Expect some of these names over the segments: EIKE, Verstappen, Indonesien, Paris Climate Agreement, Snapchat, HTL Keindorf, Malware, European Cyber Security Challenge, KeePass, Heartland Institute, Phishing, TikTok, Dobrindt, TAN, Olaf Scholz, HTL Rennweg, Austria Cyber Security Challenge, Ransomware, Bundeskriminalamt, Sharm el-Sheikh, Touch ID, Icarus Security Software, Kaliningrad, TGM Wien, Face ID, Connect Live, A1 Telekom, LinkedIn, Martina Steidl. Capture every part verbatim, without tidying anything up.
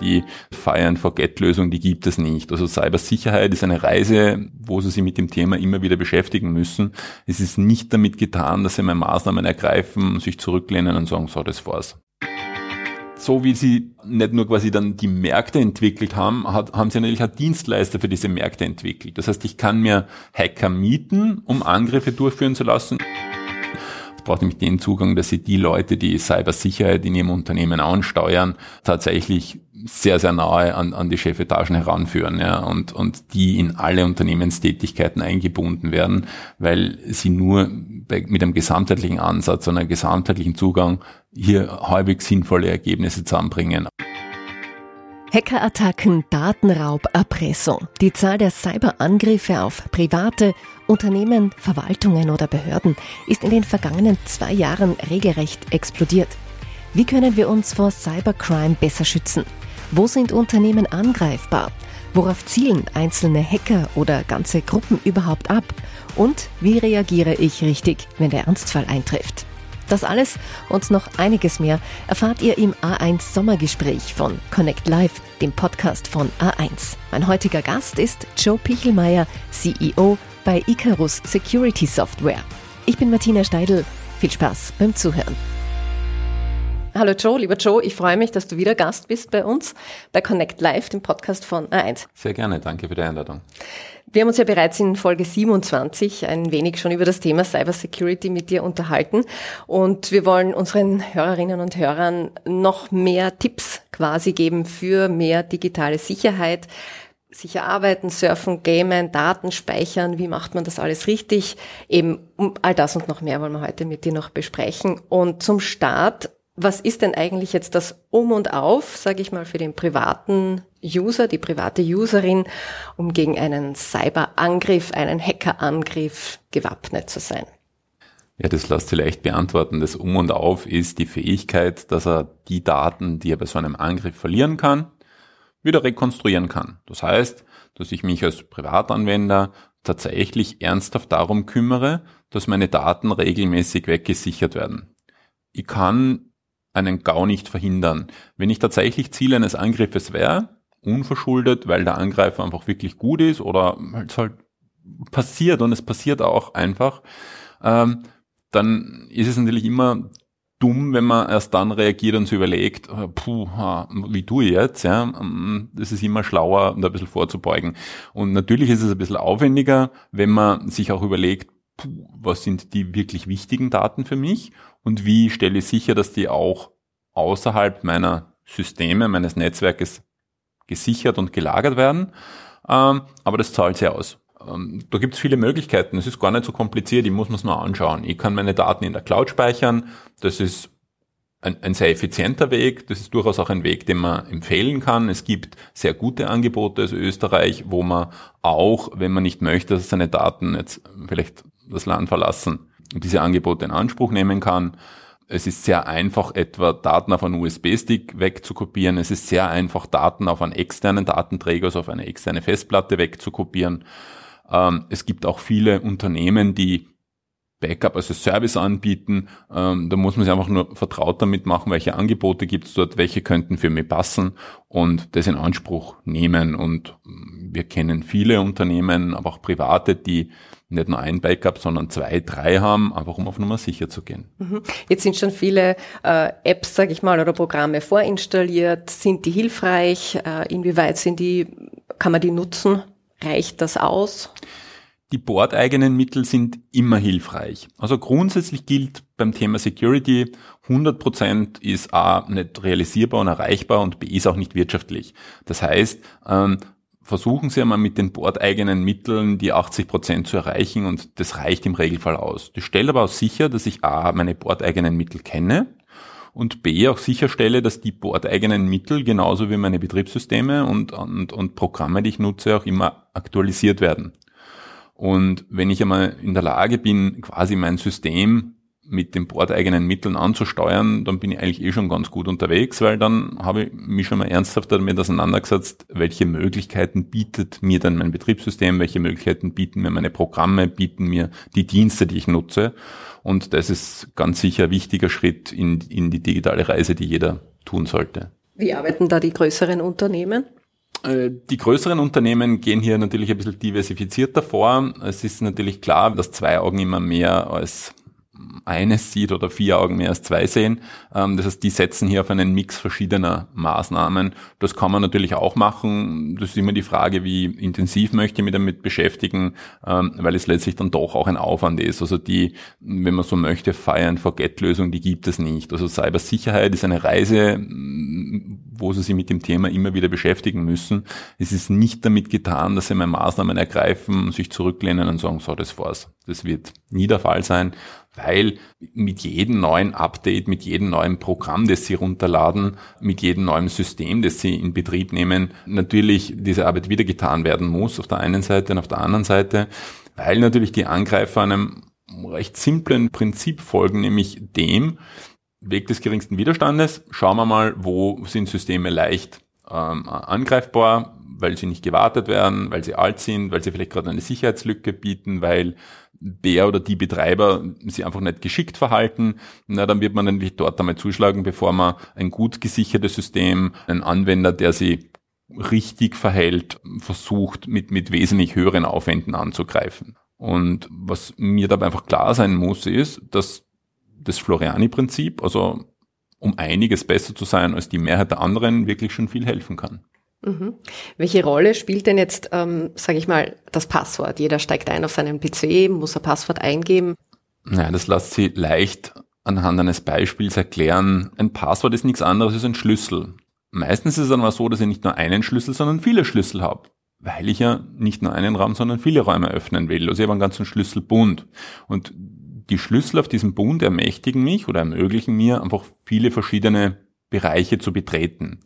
die Fire-and-Forget-Lösung, die gibt es nicht. Also Cybersicherheit ist eine Reise, wo Sie sich mit dem Thema immer wieder beschäftigen müssen. Es ist nicht damit getan, dass Sie mal Maßnahmen ergreifen, sich zurücklehnen und sagen, so, das war's. So wie sie nicht nur quasi dann die Märkte entwickelt haben, hat, haben sie natürlich auch Dienstleister für diese Märkte entwickelt. Das heißt, ich kann mir Hacker mieten, um Angriffe durchführen zu lassen. Es braucht nämlich den Zugang, dass sie die Leute, die Cybersicherheit in ihrem Unternehmen ansteuern, tatsächlich sehr, sehr nahe an, an die Chefetagen heranführen, ja, und, und die in alle Unternehmenstätigkeiten eingebunden werden, weil sie nur bei, mit einem gesamtheitlichen Ansatz und einem gesamtheitlichen Zugang hier halbwegs sinnvolle Ergebnisse zusammenbringen. Hackerattacken, Datenraub, Erpressung. Die Zahl der Cyberangriffe auf private Unternehmen, Verwaltungen oder Behörden ist in den vergangenen zwei Jahren regelrecht explodiert. Wie können wir uns vor Cybercrime besser schützen? Wo sind Unternehmen angreifbar? Worauf zielen einzelne Hacker oder ganze Gruppen überhaupt ab? Und wie reagiere ich richtig, wenn der Ernstfall eintrifft? Das alles und noch einiges mehr erfahrt ihr im A eins Sommergespräch von Connect Live, dem Podcast von A eins. Mein heutiger Gast ist Joe Pichlmayr, C E O bei Icarus Security Software. Ich bin Martina Steidl. Viel Spaß beim Zuhören. Hallo Joe, lieber Joe, ich freue mich, dass du wieder Gast bist bei uns bei Connect Live, dem Podcast von A eins. Sehr gerne, danke für die Einladung. Wir haben uns ja bereits in Folge siebenundzwanzig ein wenig schon über das Thema Cybersecurity mit dir unterhalten und wir wollen unseren Hörerinnen und Hörern noch mehr Tipps quasi geben für mehr digitale Sicherheit. Sicher arbeiten, surfen, gamen, Daten speichern, wie macht man das alles richtig? Eben all das und noch mehr wollen wir heute mit dir noch besprechen. Und zum Start: Was ist denn eigentlich jetzt das Um und Auf, sage ich mal, für den privaten User, die private Userin, um gegen einen Cyberangriff, einen Hackerangriff gewappnet zu sein? Ja, das lässt sich leicht beantworten. Das Um und Auf ist die Fähigkeit, dass er die Daten, die er bei so einem Angriff verlieren kann, wieder rekonstruieren kann. Das heißt, dass ich mich als Privatanwender tatsächlich ernsthaft darum kümmere, dass meine Daten regelmäßig weggesichert werden. Ich kann einen GAU nicht verhindern. Wenn ich tatsächlich Ziel eines Angriffes wäre, unverschuldet, weil der Angreifer einfach wirklich gut ist oder es halt passiert und es passiert auch einfach, ähm, dann ist es natürlich immer dumm, wenn man erst dann reagiert und sich überlegt, puh, wie tue ich jetzt? Ja, das ist immer schlauer, um da ein bisschen vorzubeugen. Und natürlich ist es ein bisschen aufwendiger, wenn man sich auch überlegt, puh, was sind die wirklich wichtigen Daten für mich? Und wie stelle ich sicher, dass die auch außerhalb meiner Systeme, meines Netzwerkes gesichert und gelagert werden? Ähm, aber das zahlt sich aus. Ähm, da gibt es viele Möglichkeiten. Es ist gar nicht so kompliziert. Ich muss mir es nur anschauen. Ich kann meine Daten in der Cloud speichern. Das ist ein, ein sehr effizienter Weg. Das ist durchaus auch ein Weg, den man empfehlen kann. Es gibt sehr gute Angebote aus Österreich, wo man auch, wenn man nicht möchte, dass seine Daten jetzt vielleicht das Land verlassen, und diese Angebote in Anspruch nehmen kann. Es ist sehr einfach, etwa Daten auf einen U S B-Stick wegzukopieren. Es ist sehr einfach, Daten auf einen externen Datenträger, also auf eine externe Festplatte wegzukopieren. Ähm, es gibt auch viele Unternehmen, die Backup als Service anbieten. Ähm, da muss man sich einfach nur vertraut damit machen, welche Angebote gibt es dort, welche könnten für mich passen und das in Anspruch nehmen. Und wir kennen viele Unternehmen, aber auch private, die nicht nur ein Backup, sondern zwei, drei haben, einfach um auf Nummer sicher zu gehen. Jetzt sind schon viele äh, Apps, sage ich mal, oder Programme vorinstalliert. Sind die hilfreich? Äh, inwieweit sind die? Kann man die nutzen? Reicht das aus? Die bordeigenen Mittel sind immer hilfreich. Also grundsätzlich gilt beim Thema Security, hundert Prozent ist A nicht realisierbar und erreichbar und B ist auch nicht wirtschaftlich. Das heißt, ähm, versuchen Sie einmal mit den bordeigenen Mitteln die achtzig Prozent zu erreichen und das reicht im Regelfall aus. Ich stelle aber auch sicher, dass ich A, meine bordeigenen Mittel kenne und B, auch sicherstelle, dass die bordeigenen Mittel genauso wie meine Betriebssysteme und, und, und Programme, die ich nutze, auch immer aktualisiert werden. Und wenn ich einmal in der Lage bin, quasi mein System mit den bordeigenen Mitteln anzusteuern, dann bin ich eigentlich eh schon ganz gut unterwegs, weil dann habe ich mich schon mal ernsthaft damit auseinandergesetzt, welche Möglichkeiten bietet mir dann mein Betriebssystem, welche Möglichkeiten bieten mir meine Programme, bieten mir die Dienste, die ich nutze. Und das ist ganz sicher ein wichtiger Schritt in, in die digitale Reise, die jeder tun sollte. Wie arbeiten da die größeren Unternehmen? Die größeren Unternehmen gehen hier natürlich ein bisschen diversifizierter vor. Es ist natürlich klar, dass zwei Augen immer mehr als eines sieht oder vier Augen mehr als zwei sehen. Das heißt, die setzen hier auf einen Mix verschiedener Maßnahmen. Das kann man natürlich auch machen. Das ist immer die Frage, wie intensiv möchte ich mich damit beschäftigen, weil es letztlich dann doch auch ein Aufwand ist. Also die, wenn man so möchte, Fire-and-Forget-Lösung, die gibt es nicht. Also Cybersicherheit ist eine Reise, wo sie sich mit dem Thema immer wieder beschäftigen müssen. Es ist nicht damit getan, dass sie mal Maßnahmen ergreifen, sich zurücklehnen und sagen, so, das war's. Das wird nie der Fall sein, weil mit jedem neuen Update, mit jedem neuen Programm, das Sie runterladen, mit jedem neuen System, das Sie in Betrieb nehmen, natürlich diese Arbeit wieder getan werden muss, auf der einen Seite und auf der anderen Seite, weil natürlich die Angreifer einem recht simplen Prinzip folgen, nämlich dem Weg des geringsten Widerstandes. Schauen wir mal, wo sind Systeme leicht ähm, angreifbar, weil sie nicht gewartet werden, weil sie alt sind, weil sie vielleicht gerade eine Sicherheitslücke bieten, weil der oder die Betreiber sich einfach nicht geschickt verhalten, na dann wird man natürlich dort einmal zuschlagen, bevor man ein gut gesichertes System, einen Anwender, der sich richtig verhält, versucht mit mit wesentlich höheren Aufwänden anzugreifen. Und was mir dabei einfach klar sein muss, ist, dass das Floriani-Prinzip, also um einiges besser zu sein als die Mehrheit der anderen, wirklich schon viel helfen kann. Mhm. Welche Rolle spielt denn jetzt, ähm, sage ich mal, das Passwort? Jeder steigt ein auf seinen P C, muss ein Passwort eingeben. Naja, das lässt sich leicht anhand eines Beispiels erklären. Ein Passwort ist nichts anderes als ein Schlüssel. Meistens ist es dann mal so, dass ihr nicht nur einen Schlüssel, sondern viele Schlüssel habt, weil ich ja nicht nur einen Raum, sondern viele Räume öffnen will. Also ich habe einen ganzen Schlüsselbund. Und die Schlüssel auf diesem Bund ermächtigen mich oder ermöglichen mir, einfach viele verschiedene Bereiche zu betreten.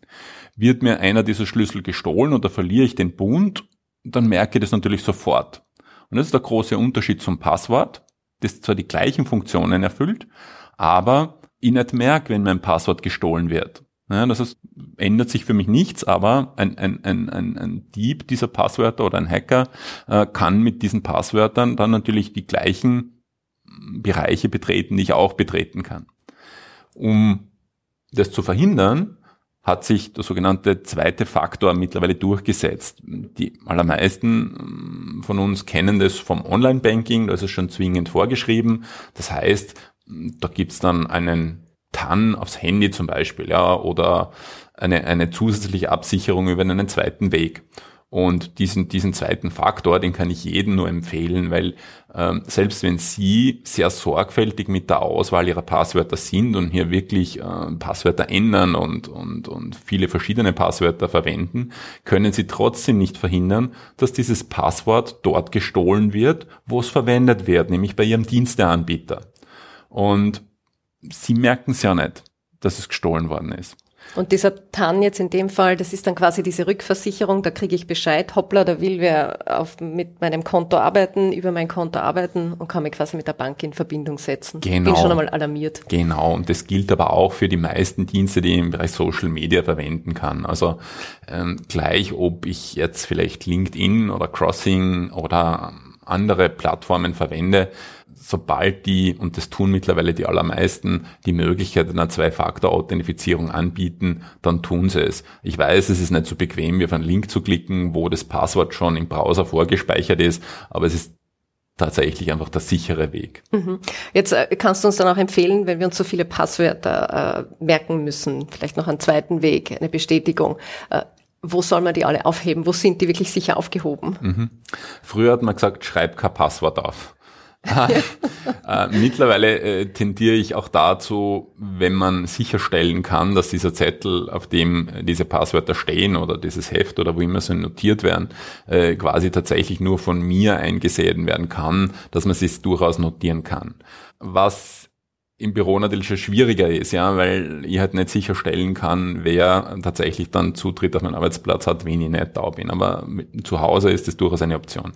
Wird mir einer dieser Schlüssel gestohlen oder verliere ich den Bund, dann merke ich das natürlich sofort. Und das ist der große Unterschied zum Passwort, das zwar die gleichen Funktionen erfüllt, aber ich nicht merke, wenn mein Passwort gestohlen wird. Ja, das heißt, ändert sich für mich nichts, aber ein, ein, ein, ein, ein Dieb dieser Passwörter oder ein Hacker äh, kann mit diesen Passwörtern dann natürlich die gleichen Bereiche betreten, die ich auch betreten kann. Um das zu verhindern, hat sich der sogenannte zweite Faktor mittlerweile durchgesetzt. Die allermeisten von uns kennen das vom Online-Banking, da ist es schon zwingend vorgeschrieben. Das heißt, da gibt's dann einen T A N aufs Handy zum Beispiel, ja, oder eine, eine zusätzliche Absicherung über einen zweiten Weg. Und diesen, diesen zweiten Faktor, den kann ich jedem nur empfehlen, weil äh, selbst wenn Sie sehr sorgfältig mit der Auswahl Ihrer Passwörter sind und hier wirklich äh, Passwörter ändern und, und, und viele verschiedene Passwörter verwenden, können Sie trotzdem nicht verhindern, dass dieses Passwort dort gestohlen wird, wo es verwendet wird, nämlich bei Ihrem Diensteanbieter. Und Sie merken es ja nicht, dass es gestohlen worden ist. Und dieser T A N jetzt in dem Fall, das ist dann quasi diese Rückversicherung, da kriege ich Bescheid, hoppla, da will wer auf, mit meinem Konto arbeiten, über mein Konto arbeiten und kann mich quasi mit der Bank in Verbindung setzen. Genau. Bin schon einmal alarmiert. Genau, und das gilt aber auch für die meisten Dienste, die ich im Bereich Social Media verwenden kann. Also ähm, gleich, ob ich jetzt vielleicht LinkedIn oder Crossing oder andere Plattformen verwende, sobald die, und das tun mittlerweile die allermeisten, die Möglichkeit einer Zwei-Faktor-Authentifizierung anbieten, dann tun sie es. Ich weiß, es ist nicht so bequem, wie auf einen Link zu klicken, wo das Passwort schon im Browser vorgespeichert ist, aber es ist tatsächlich einfach der sichere Weg. Mhm. Jetzt äh, kannst du uns dann auch empfehlen, wenn wir uns so viele Passwörter äh, merken müssen, vielleicht noch einen zweiten Weg, eine Bestätigung, äh, wo soll man die alle aufheben? Wo sind die wirklich sicher aufgehoben? Mhm. Früher hat man gesagt, schreib kein Passwort auf. äh, mittlerweile äh, tendiere ich auch dazu, wenn man sicherstellen kann, dass dieser Zettel, auf dem diese Passwörter stehen oder dieses Heft oder wo immer sie notiert werden, äh, quasi tatsächlich nur von mir eingesehen werden kann, dass man es durchaus notieren kann. Was im Büro natürlich schon schwieriger ist, ja, weil ich halt nicht sicherstellen kann, wer tatsächlich dann Zutritt auf meinen Arbeitsplatz hat, wenn ich nicht da bin. Aber mit, zu Hause ist das durchaus eine Option.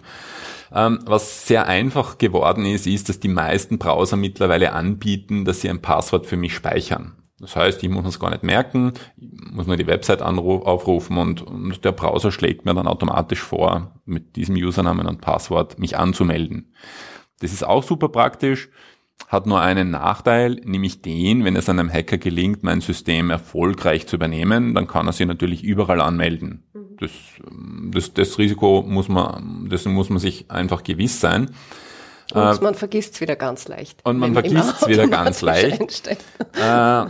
Ähm, was sehr einfach geworden ist, ist, dass die meisten Browser mittlerweile anbieten, dass sie ein Passwort für mich speichern. Das heißt, ich muss es gar nicht merken, ich muss nur die Website anru- aufrufen und, und der Browser schlägt mir dann automatisch vor, mit diesem Usernamen und Passwort mich anzumelden. Das ist auch super praktisch. hat nur einen Nachteil, nämlich den, wenn es einem Hacker gelingt, mein System erfolgreich zu übernehmen, dann kann er sich natürlich überall anmelden. Mhm. Das, das, das Risiko muss man, dessen muss man sich einfach gewiss sein. Und äh, man vergisst es wieder ganz leicht. Und man vergisst es wieder ganz leicht. Äh,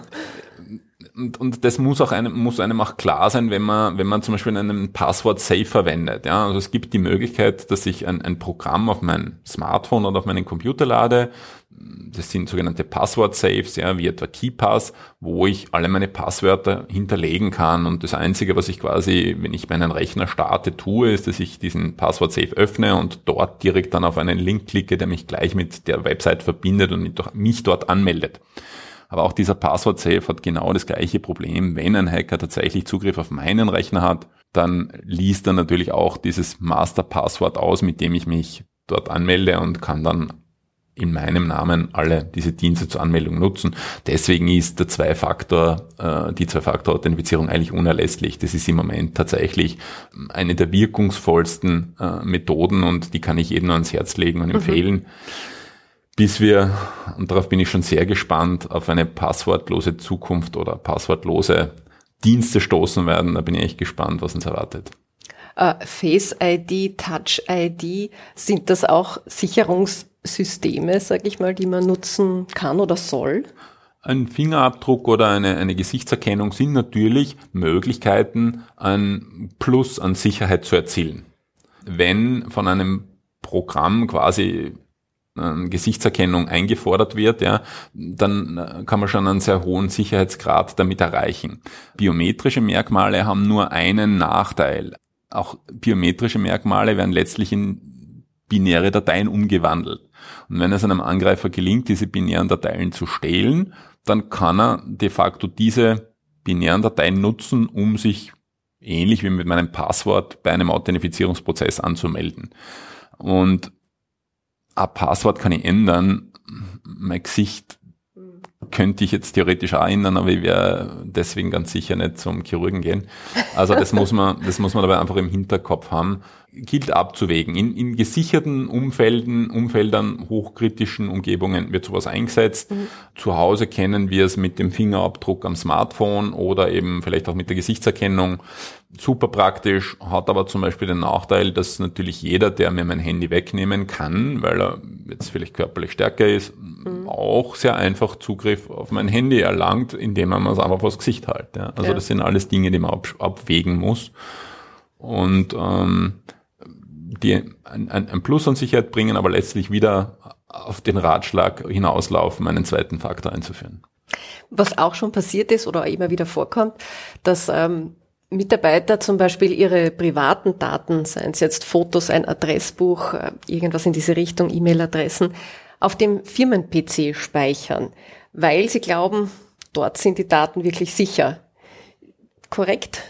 und, und das muss auch einem, muss einem auch klar sein, wenn man, wenn man zum Beispiel einen Passwort-Safe verwendet. Ja? Also es gibt die Möglichkeit, dass ich ein, ein Programm auf mein Smartphone oder auf meinen Computer lade. Das sind sogenannte Passwort-Safes, ja, wie etwa KeePass, wo ich alle meine Passwörter hinterlegen kann. Und das Einzige, was ich quasi, wenn ich meinen Rechner starte, tue, ist, dass ich diesen Passwort-Safe öffne und dort direkt dann auf einen Link klicke, der mich gleich mit der Website verbindet und mich dort anmeldet. Aber auch dieser Passwort-Safe hat genau das gleiche Problem. Wenn ein Hacker tatsächlich Zugriff auf meinen Rechner hat, dann liest er natürlich auch dieses Master-Passwort aus, mit dem ich mich dort anmelde und kann dann in meinem Namen alle diese Dienste zur Anmeldung nutzen. Deswegen ist der Zwei-Faktor, äh, die Zwei-Faktor-Authentifizierung eigentlich unerlässlich. Das ist im Moment tatsächlich eine der wirkungsvollsten äh, Methoden und die kann ich jedem ans Herz legen und empfehlen. Mhm. Bis wir, und darauf bin ich schon sehr gespannt, auf eine passwortlose Zukunft oder passwortlose Dienste stoßen werden. Da bin ich echt gespannt, was uns erwartet. Uh, Face I D, Touch I D, sind das auch Sicherungssysteme, sag ich mal, die man nutzen kann oder soll? Ein Fingerabdruck oder eine, eine Gesichtserkennung sind natürlich Möglichkeiten, ein Plus an Sicherheit zu erzielen. Wenn von einem Programm quasi Gesichtserkennung eingefordert wird, ja, dann kann man schon einen sehr hohen Sicherheitsgrad damit erreichen. Biometrische Merkmale haben nur einen Nachteil. Auch biometrische Merkmale werden letztlich in binäre Dateien umgewandelt. Und wenn es einem Angreifer gelingt, diese binären Dateien zu stehlen, dann kann er de facto diese binären Dateien nutzen, um sich ähnlich wie mit meinem Passwort bei einem Authentifizierungsprozess anzumelden. Und ein Passwort kann ich ändern, mein Gesicht könnte ich jetzt theoretisch auch ändern, aber ich werde deswegen ganz sicher nicht zum Chirurgen gehen. Also das muss man, das muss man dabei einfach im Hinterkopf haben. Gilt abzuwägen. In, in gesicherten Umfelden, Umfeldern, hochkritischen Umgebungen wird sowas eingesetzt. Mhm. Zu Hause kennen wir es mit dem Fingerabdruck am Smartphone oder eben vielleicht auch mit der Gesichtserkennung. Super praktisch, hat aber zum Beispiel den Nachteil, dass natürlich jeder, der mir mein Handy wegnehmen kann, weil er jetzt vielleicht körperlich stärker ist, mhm. auch sehr einfach Zugriff auf mein Handy erlangt, indem man es einfach vors Gesicht hält. Ja. Also ja. Das sind alles Dinge, die man ab, abwägen muss. Und ähm, die ein, ein Plus an Sicherheit bringen, aber letztlich wieder auf den Ratschlag hinauslaufen, einen zweiten Faktor einzuführen. Was auch schon passiert ist oder immer wieder vorkommt, dass ähm, Mitarbeiter zum Beispiel ihre privaten Daten, seien es jetzt Fotos, ein Adressbuch, äh, irgendwas in diese Richtung, E-Mail-Adressen, auf dem Firmen-P C speichern, weil sie glauben, dort sind die Daten wirklich sicher. Korrekt?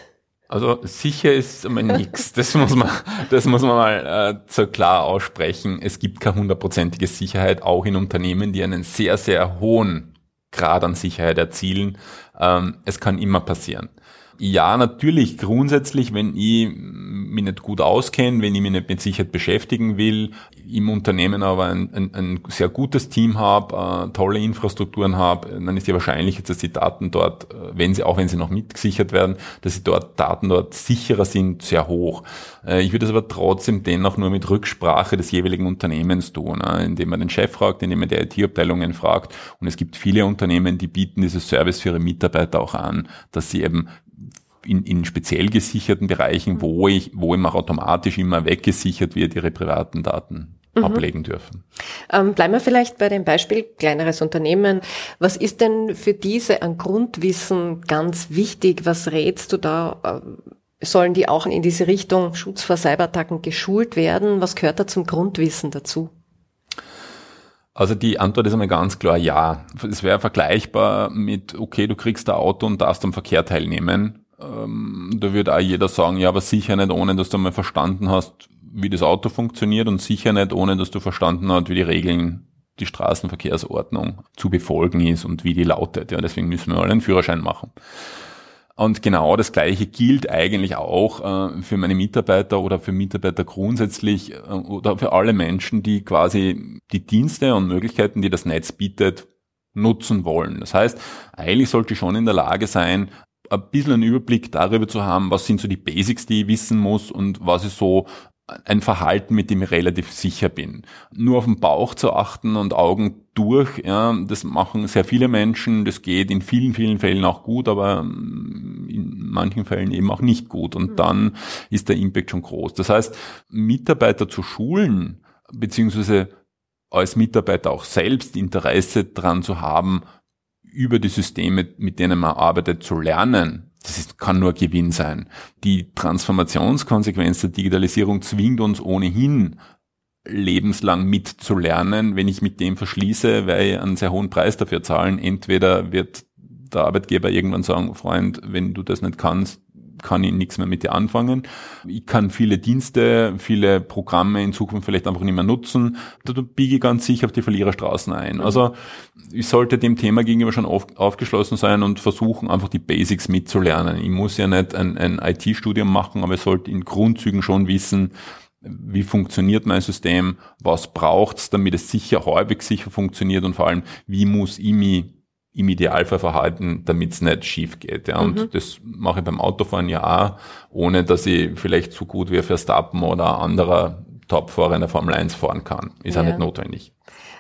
Also sicher ist aber nichts. Das muss man, das muss man mal äh, so klar aussprechen. Es gibt keine hundertprozentige Sicherheit, auch in Unternehmen, die einen sehr, sehr hohen Grad an Sicherheit erzielen. Ähm, es kann immer passieren. Ja, natürlich grundsätzlich, wenn ich mich nicht gut auskenne, wenn ich mich nicht mit Sicherheit beschäftigen will, im Unternehmen aber ein, ein, ein sehr gutes Team habe, äh, tolle Infrastrukturen habe, dann ist die Wahrscheinlichkeit, dass die Daten dort, wenn sie auch wenn sie noch mitgesichert werden, dass die dort Daten dort sicherer sind, sehr hoch. Äh, ich würde es aber trotzdem dennoch nur mit Rücksprache des jeweiligen Unternehmens tun, äh, indem man den Chef fragt, indem man die I T-Abteilungen fragt. Und es gibt viele Unternehmen, die bieten dieses Service für ihre Mitarbeiter auch an, dass sie eben In, in speziell gesicherten Bereichen, wo ich, wo immer automatisch immer weggesichert wird, ihre privaten Daten mhm. ablegen dürfen. Ähm, bleiben wir vielleicht bei dem Beispiel kleineres Unternehmen. Was ist denn für diese an Grundwissen ganz wichtig? Was rätst du da? Sollen die auch in diese Richtung Schutz vor Cyberattacken geschult werden? Was gehört da zum Grundwissen dazu? Also die Antwort ist einmal ganz klar ja. Es wäre vergleichbar mit, okay, du kriegst ein Auto und darfst am Verkehr teilnehmen. Da würde auch jeder sagen, ja, aber sicher nicht, ohne dass du mal verstanden hast, wie das Auto funktioniert und sicher nicht, ohne dass du verstanden hast, wie die Regeln, die Straßenverkehrsordnung zu befolgen ist und wie die lautet. Ja, deswegen müssen wir alle einen Führerschein machen. Und genau das Gleiche gilt eigentlich auch äh, für meine Mitarbeiter oder für Mitarbeiter grundsätzlich äh, oder für alle Menschen, die quasi die Dienste und Möglichkeiten, die das Netz bietet, nutzen wollen. Das heißt, eigentlich sollte ich schon in der Lage sein, ein bisschen einen Überblick darüber zu haben, was sind so die Basics, die ich wissen muss und was ist so ein Verhalten, mit dem ich relativ sicher bin. Nur auf den Bauch zu achten und Augen durch, ja, das machen sehr viele Menschen, das geht in vielen, vielen Fällen auch gut, aber in manchen Fällen eben auch nicht gut und dann ist der Impact schon groß. Das heißt, Mitarbeiter zu schulen, beziehungsweise als Mitarbeiter auch selbst Interesse daran zu haben, über die Systeme, mit denen man arbeitet, zu lernen, das ist, kann nur Gewinn sein. Die Transformationskonsequenz der Digitalisierung zwingt uns ohnehin, lebenslang mitzulernen. Wenn ich mit dem verschließe, werde ich einen sehr hohen Preis dafür zahlen. Entweder wird der Arbeitgeber irgendwann sagen, Freund, wenn du das nicht kannst, kann ich nichts mehr mit dir anfangen. Ich kann viele Dienste, viele Programme in Zukunft vielleicht einfach nicht mehr nutzen. Da biege ich ganz sicher auf die Verliererstraßen ein. Also ich sollte dem Thema gegenüber schon auf, aufgeschlossen sein und versuchen, einfach die Basics mitzulernen. Ich muss ja nicht ein, ein I T-Studium machen, aber ich sollte in Grundzügen schon wissen, wie funktioniert mein System, was braucht's, damit es sicher, häufig sicher funktioniert und vor allem, wie muss ich mich im Idealfall verhalten, damit es nicht schief geht. Ja. Und mhm. das mache ich beim Autofahren ja auch, ohne dass ich vielleicht so gut wie Verstappen oder anderer Topfahrer in der Formel eins fahren kann. Ist ja auch nicht notwendig.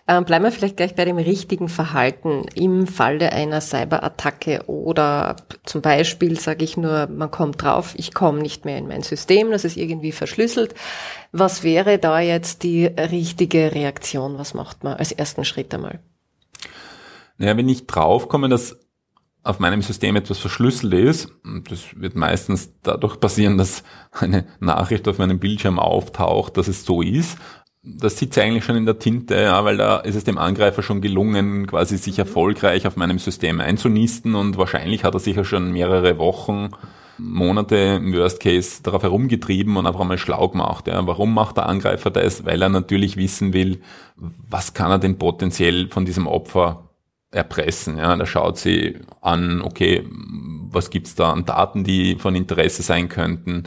Ähm, bleiben wir vielleicht gleich bei dem richtigen Verhalten im Falle einer Cyberattacke oder zum Beispiel sage ich nur, man kommt drauf, ich komme nicht mehr in mein System, das ist irgendwie verschlüsselt. Was wäre da jetzt die richtige Reaktion? Was macht man als ersten Schritt einmal? Naja, wenn ich draufkomme, dass auf meinem System etwas verschlüsselt ist, und das wird meistens dadurch passieren, dass eine Nachricht auf meinem Bildschirm auftaucht, dass es so ist, das sitzt eigentlich schon in der Tinte, ja, weil da ist es dem Angreifer schon gelungen, quasi sich erfolgreich auf meinem System einzunisten und wahrscheinlich hat er sicher schon mehrere Wochen, Monate im Worst Case darauf herumgetrieben und einfach mal schlau gemacht. Ja. Warum macht der Angreifer das? Weil er natürlich wissen will, was kann er denn potenziell von diesem Opfer erpressen. Ja, da schaut sie an, okay, was gibt's da an Daten, die von Interesse sein könnten,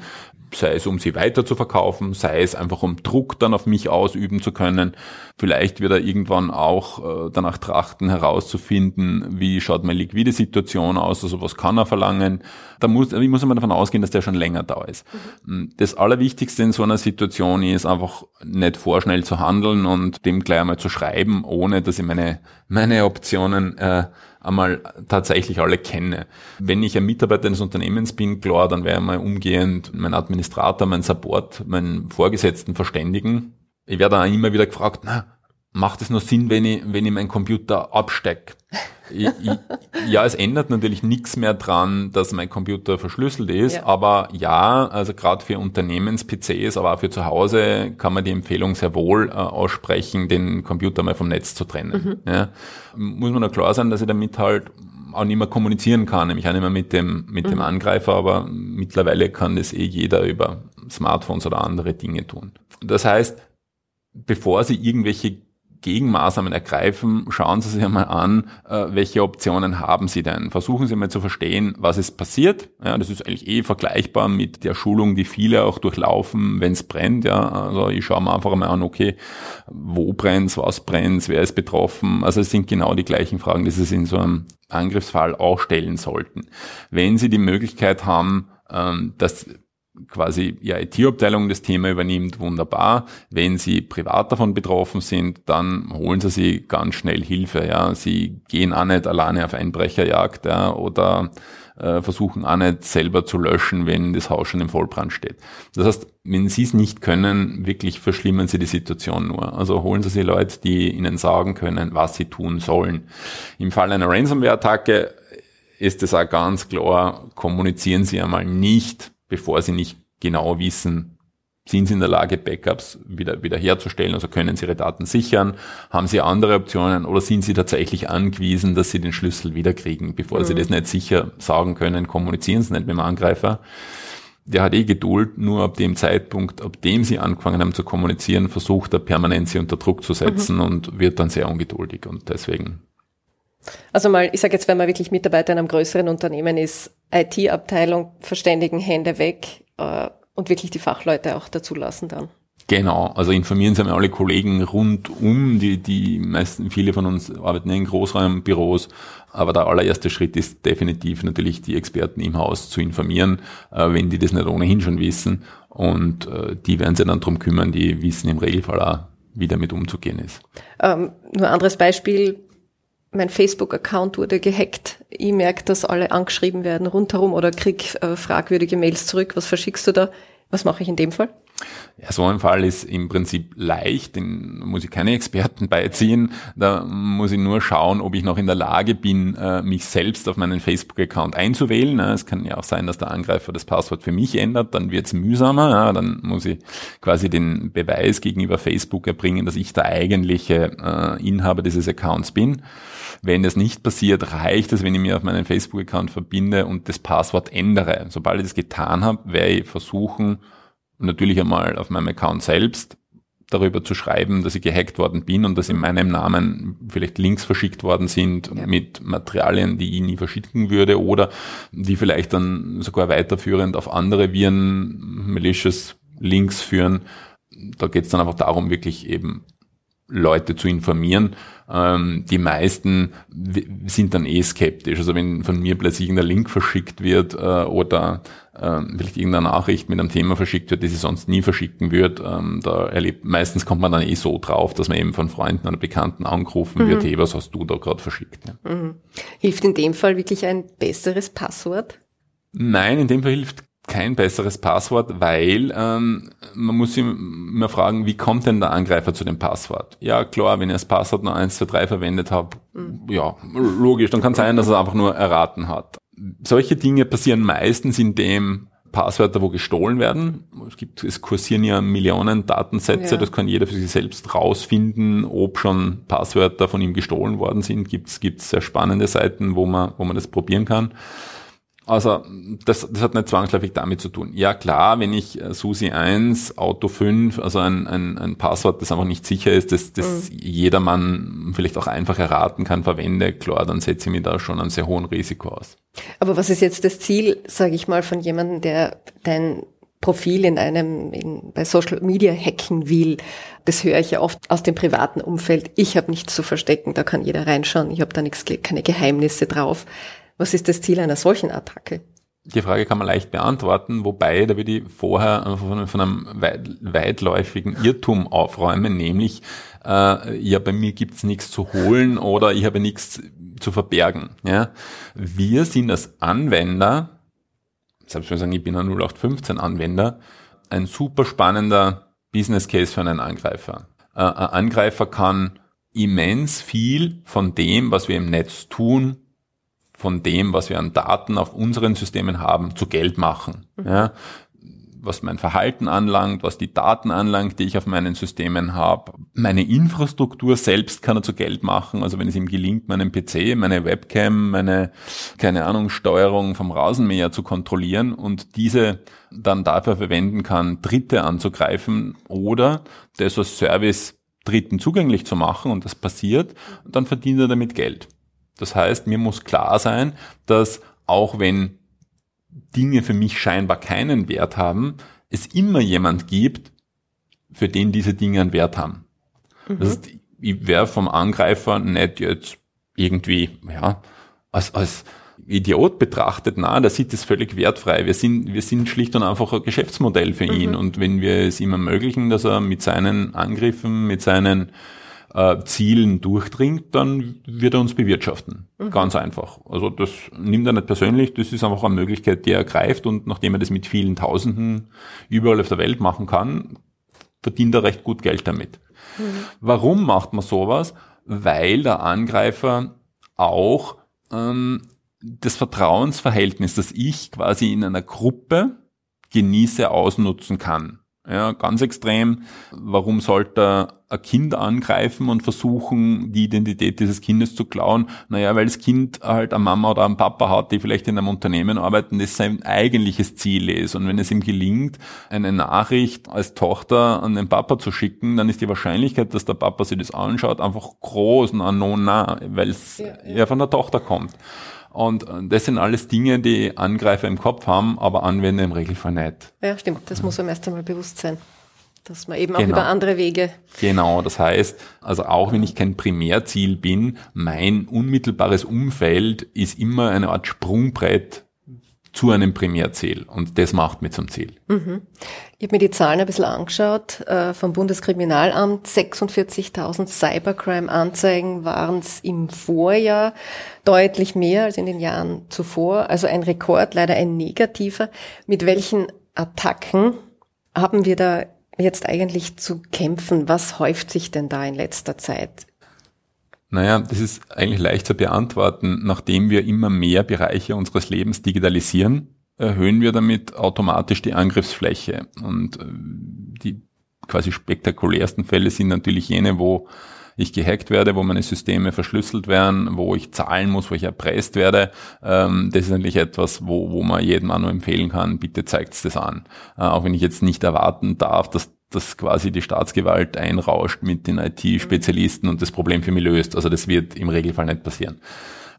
sei es, um sie weiter zu verkaufen, sei es einfach, um Druck dann auf mich ausüben zu können. Vielleicht wird er irgendwann auch äh, danach trachten, herauszufinden, wie schaut meine liquide Situation aus, also was kann er verlangen. Da muss, ich muss immer davon ausgehen, dass der schon länger da ist. Mhm. Das Allerwichtigste in so einer Situation ist einfach nicht vorschnell zu handeln und dem gleich einmal zu schreiben, ohne dass ich meine, meine Optionen äh, einmal tatsächlich alle kenne. Wenn ich ein Mitarbeiter eines Unternehmens bin, klar, dann werde ich mal umgehend meinen Administrator, meinen Support, meinen Vorgesetzten verständigen. Ich werde auch immer wieder gefragt, na, macht es nur Sinn, wenn ich, wenn ich meinen Computer abstecke? ich, ich, ja, es ändert natürlich nichts mehr dran, dass mein Computer verschlüsselt ist, ja. aber ja, also gerade für Unternehmens-P Cs, aber auch für zu Hause kann man die Empfehlung sehr wohl äh, aussprechen, den Computer mal vom Netz zu trennen. Mhm. Ja. Muss man auch klar sein, dass ich damit halt auch nicht mehr kommunizieren kann, nämlich auch nicht mehr mit dem, mit mhm. dem Angreifer, aber mittlerweile kann das eh jeder über Smartphones oder andere Dinge tun. Das heißt, bevor sie irgendwelche Gegenmaßnahmen ergreifen, schauen Sie sich einmal an, welche Optionen haben Sie denn. Versuchen Sie mal zu verstehen, was ist passiert. Ja, das ist eigentlich eh vergleichbar mit der Schulung, die viele auch durchlaufen, wenn es brennt. Ja, also ich schaue mir einfach mal an, okay, wo brennt's, was brennt's, wer ist betroffen. Also es sind genau die gleichen Fragen, die Sie in so einem Angriffsfall auch stellen sollten. Wenn Sie die Möglichkeit haben, dass quasi ja I T-Abteilung das Thema übernimmt, wunderbar. Wenn Sie privat davon betroffen sind, dann holen Sie sich ganz schnell Hilfe. Ja, Sie gehen auch nicht alleine auf Einbrecherjagd ja, oder äh, versuchen auch nicht selber zu löschen, wenn das Haus schon im Vollbrand steht. Das heißt, wenn Sie es nicht können, wirklich verschlimmern Sie die Situation nur. Also holen Sie sich Leute, die Ihnen sagen können, was Sie tun sollen. Im Fall einer Ransomware-Attacke ist es auch ganz klar, kommunizieren Sie einmal nicht, bevor Sie nicht genau wissen, sind Sie in der Lage, Backups wieder, wieder herzustellen, also können Sie Ihre Daten sichern, haben Sie andere Optionen oder sind Sie tatsächlich angewiesen, dass Sie den Schlüssel wiederkriegen, bevor mhm. Sie das nicht sicher sagen können, kommunizieren Sie nicht mit dem Angreifer. Der hat eh Geduld, nur ab dem Zeitpunkt, ab dem Sie angefangen haben zu kommunizieren, versucht er permanent Sie unter Druck zu setzen mhm. und wird dann sehr ungeduldig und deswegen. Also mal, ich sage jetzt, wenn man wirklich Mitarbeiter in einem größeren Unternehmen ist, I T-Abteilung verständigen, Hände weg äh, und wirklich die Fachleute auch dazu lassen dann. Genau, also informieren Sie alle Kollegen rundum, die, die meisten, viele von uns arbeiten in Großraumbüros, aber der allererste Schritt ist definitiv natürlich die Experten im Haus zu informieren, äh, wenn die das nicht ohnehin schon wissen, und äh, die werden sich dann drum kümmern, die wissen im Regelfall auch, wie damit umzugehen ist. Ähm, nur ein anderes Beispiel, mein Facebook-Account wurde gehackt, ich merke, dass alle angeschrieben werden rundherum oder kriege äh, fragwürdige Mails zurück, was verschickst du da? Was mache ich in dem Fall? Ja, so ein Fall ist im Prinzip leicht, den muss ich keine Experten beiziehen, da muss ich nur schauen, ob ich noch in der Lage bin, mich selbst auf meinen Facebook-Account einzuwählen. Es kann ja auch sein, dass der Angreifer das Passwort für mich ändert, dann wird's mühsamer, dann muss ich quasi den Beweis gegenüber Facebook erbringen, dass ich der eigentliche Inhaber dieses Accounts bin. Wenn das nicht passiert, reicht es, wenn ich mir auf meinen Facebook-Account verbinde und das Passwort ändere. Sobald ich das getan habe, werde ich versuchen, natürlich einmal auf meinem Account selbst darüber zu schreiben, dass ich gehackt worden bin und dass in meinem Namen vielleicht Links verschickt worden sind, ja, mit Materialien, die ich nie verschicken würde oder die vielleicht dann sogar weiterführend auf andere Viren, malicious Links führen. Da geht es dann einfach darum, wirklich eben Leute zu informieren. Ähm, die meisten w- sind dann eh skeptisch. Also wenn von mir plötzlich irgendein Link verschickt wird äh, oder äh, vielleicht irgendeine Nachricht mit einem Thema verschickt wird, die sie sonst nie verschicken wird, ähm, da erlebt meistens kommt man dann eh so drauf, dass man eben von Freunden oder Bekannten angerufen mhm. wird, hey, was hast du da gerade verschickt? Ja. Mhm. Hilft in dem Fall wirklich ein besseres Passwort? Nein, in dem Fall hilft kein besseres Passwort, weil ähm, man muss sich immer fragen, wie kommt denn der Angreifer zu dem Passwort? Ja, klar, wenn ich das Passwort nur eins, zwei, drei verwendet habe, mhm. ja, logisch, dann kann es sein, dass er einfach nur erraten hat. Solche Dinge passieren meistens, indem Passwörter wo gestohlen werden. Es gibt, es kursieren ja Millionen Datensätze, ja. Das kann jeder für sich selbst rausfinden, ob schon Passwörter von ihm gestohlen worden sind. Gibt's, gibt's sehr spannende Seiten, wo man, wo man das probieren kann. Also das, das hat nicht zwangsläufig damit zu tun. Ja klar, wenn ich Susi eins, Auto fünf, also ein, ein, ein Passwort, das einfach nicht sicher ist, das, das mhm. jedermann vielleicht auch einfach erraten kann, verwende, klar, dann setze ich mich da schon einem sehr hohen Risiko aus. Aber was ist jetzt das Ziel, sage ich mal, von jemandem, der dein Profil in einem in, bei Social Media hacken will? Das höre ich ja oft aus dem privaten Umfeld. Ich habe nichts zu verstecken, da kann jeder reinschauen, ich habe da nichts, keine Geheimnisse drauf. Was ist das Ziel einer solchen Attacke? Die Frage kann man leicht beantworten, wobei, da würde ich vorher von, von einem weit, weitläufigen Irrtum aufräumen, nämlich, äh, ja, bei mir gibt's nichts zu holen oder ich habe nichts zu verbergen. Ja? Wir sind als Anwender, selbst wenn wir sagen, ich bin ein null acht fünfzehn Anwender, ein super spannender Business Case für einen Angreifer. Äh, ein Angreifer kann immens viel von dem, was wir im Netz tun, von dem, was wir an Daten auf unseren Systemen haben, zu Geld machen. Ja, was mein Verhalten anlangt, was die Daten anlangt, die ich auf meinen Systemen habe. Meine Infrastruktur selbst kann er zu Geld machen. Also wenn es ihm gelingt, meinen P C, meine Webcam, meine, keine Ahnung, Steuerung vom Rasenmäher zu kontrollieren und diese dann dafür verwenden kann, Dritte anzugreifen oder das als Service Dritten zugänglich zu machen, und das passiert, dann verdient er damit Geld. Das heißt, mir muss klar sein, dass auch wenn Dinge für mich scheinbar keinen Wert haben, es immer jemand gibt, für den diese Dinge einen Wert haben. Mhm. Das heißt, ich wäre vom Angreifer nicht jetzt irgendwie, ja, als, als Idiot betrachtet, na, der sieht es völlig wertfrei. Wir sind, wir sind schlicht und einfach ein Geschäftsmodell für ihn. Mhm. Und wenn wir es ihm ermöglichen, dass er mit seinen Angriffen, mit seinen Äh, Zielen durchdringt, dann wird er uns bewirtschaften. Mhm. Ganz einfach. Also das nimmt er nicht persönlich, das ist einfach eine Möglichkeit, die er ergreift, und nachdem er das mit vielen Tausenden überall auf der Welt machen kann, verdient er recht gut Geld damit. Mhm. Warum macht man sowas? Weil der Angreifer auch ähm, das Vertrauensverhältnis, das ich quasi in einer Gruppe genieße, ausnutzen kann. Ja, ganz extrem. Warum sollte ein Kind angreifen und versuchen, die Identität dieses Kindes zu klauen? Naja, weil das Kind halt eine Mama oder einen Papa hat, die vielleicht in einem Unternehmen arbeiten, das sein eigentliches Ziel ist. Und wenn es ihm gelingt, eine Nachricht als Tochter an den Papa zu schicken, dann ist die Wahrscheinlichkeit, dass der Papa sich das anschaut, einfach groß, na, no, na, weil es ja, ja. ja von der Tochter kommt. Und das sind alles Dinge, die Angreifer im Kopf haben, aber Anwender im Regelfall nicht. Ja, stimmt. Das muss einem erst einmal bewusst sein, dass man eben auch genau. über andere Wege... Genau, das heißt, also auch wenn ich kein Primärziel bin, mein unmittelbares Umfeld ist immer eine Art Sprungbrett zu einem Primärziel und das macht mich zum Ziel. Mhm. Ich habe mir die Zahlen ein bisschen angeschaut äh, vom Bundeskriminalamt. sechsundvierzigtausend Cybercrime-Anzeigen waren es im Vorjahr, deutlich mehr als in den Jahren zuvor. Also ein Rekord, leider ein negativer. Mit welchen Attacken haben wir da jetzt eigentlich zu kämpfen? Was häuft sich denn da in letzter Zeit? Naja, das ist eigentlich leicht zu beantworten. Nachdem wir immer mehr Bereiche unseres Lebens digitalisieren, erhöhen wir damit automatisch die Angriffsfläche. Und die quasi spektakulärsten Fälle sind natürlich jene, wo ich gehackt werde, wo meine Systeme verschlüsselt werden, wo ich zahlen muss, wo ich erpresst werde. Das ist natürlich etwas, wo, wo man jedem auch nur empfehlen kann, bitte zeigt's das an. Auch wenn ich jetzt nicht erwarten darf, dass dass quasi die Staatsgewalt einrauscht mit den I T-Spezialisten und das Problem für mich löst. Also das wird im Regelfall nicht passieren.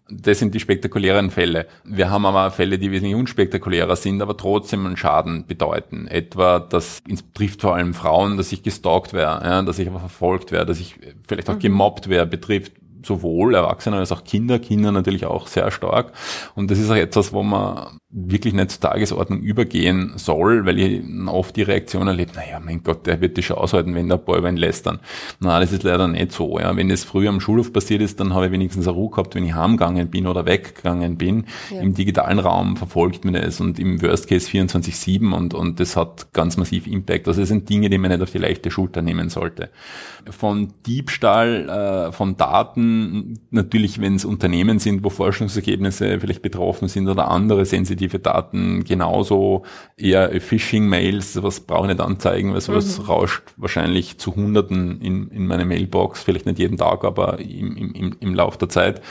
Das sind die spektakulären Fälle. Wir haben aber Fälle, die wesentlich unspektakulärer sind, aber trotzdem einen Schaden bedeuten. Etwa, das betrifft vor allem Frauen, dass ich gestalkt werde, ja, dass ich aber verfolgt werde, dass ich vielleicht auch gemobbt werde, betrifft sowohl Erwachsene als auch Kinder, Kinder natürlich auch sehr stark. Und das ist auch etwas, wo man wirklich nicht zur Tagesordnung übergehen soll, weil ich oft die Reaktion erlebe, naja, mein Gott, der wird die schon aushalten, wenn der Boy über ihn lästern. Na, das ist leider nicht so. Ja. Wenn das früher am Schulhof passiert ist, dann habe ich wenigstens eine Ruhe gehabt, wenn ich heimgegangen bin oder weggegangen bin. Ja. Im digitalen Raum verfolgt man das und im Worst Case vierundzwanzig sieben und, und das hat ganz massiv Impact. Also das sind Dinge, die man nicht auf die leichte Schulter nehmen sollte. Von Diebstahl, äh, von Daten, natürlich, wenn es Unternehmen sind, wo Forschungsergebnisse vielleicht betroffen sind oder andere sensitive Daten, genauso eher Phishing-Mails, was brauche ich nicht anzeigen, weil sowas mhm. rauscht wahrscheinlich zu Hunderten in, in meine Mailbox, vielleicht nicht jeden Tag, aber im, im, im Lauf der Zeit.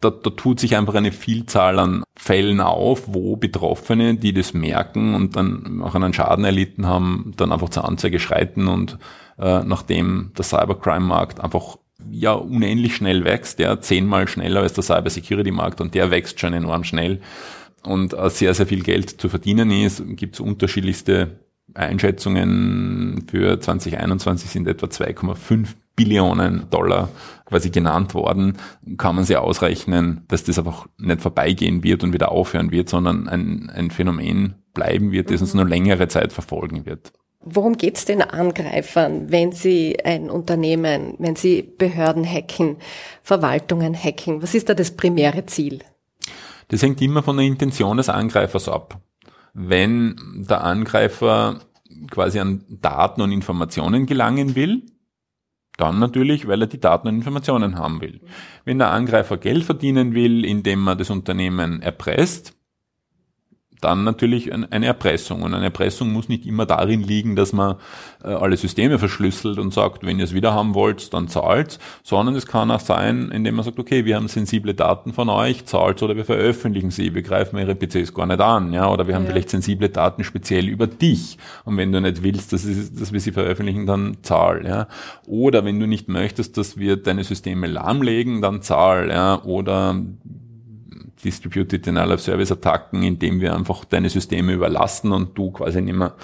Da, da tut sich einfach eine Vielzahl an Fällen auf, wo Betroffene, die das merken und dann auch einen Schaden erlitten haben, dann einfach zur Anzeige schreiten und äh, nachdem der Cybercrime-Markt einfach ja unendlich schnell wächst, der ja, zehnmal schneller als der Cybersecurity-Markt und der wächst schon enorm schnell und sehr, sehr viel Geld zu verdienen ist, gibt es unterschiedlichste Einschätzungen. Für zwanzig einundzwanzig sind etwa zwei Komma fünf Billionen Dollar quasi genannt worden, kann man sich ausrechnen, dass das einfach nicht vorbeigehen wird und wieder aufhören wird, sondern ein, ein Phänomen bleiben wird, das uns nur längere Zeit verfolgen wird. Worum geht's den Angreifern, wenn sie ein Unternehmen, wenn sie Behörden hacken, Verwaltungen hacken? Was ist da das primäre Ziel? Das hängt immer von der Intention des Angreifers ab. Wenn der Angreifer quasi an Daten und Informationen gelangen will, dann natürlich, weil er die Daten und Informationen haben will. Wenn der Angreifer Geld verdienen will, indem er das Unternehmen erpresst, dann natürlich eine Erpressung. Und eine Erpressung muss nicht immer darin liegen, dass man alle Systeme verschlüsselt und sagt, wenn ihr es wieder haben wollt, dann zahlt's, sondern es kann auch sein, indem man sagt, okay, wir haben sensible Daten von euch, zahlt's oder wir veröffentlichen sie, wir greifen ihre P Cs gar nicht an, ja, oder wir haben ja. vielleicht sensible Daten speziell über dich und wenn du nicht willst, dass, es, dass wir sie veröffentlichen, dann zahl, ja. Oder wenn du nicht möchtest, dass wir deine Systeme lahmlegen, dann zahl, ja, oder Distributed Denial of Service Attacken, indem wir einfach deine Systeme überlasten und du quasi nicht mehr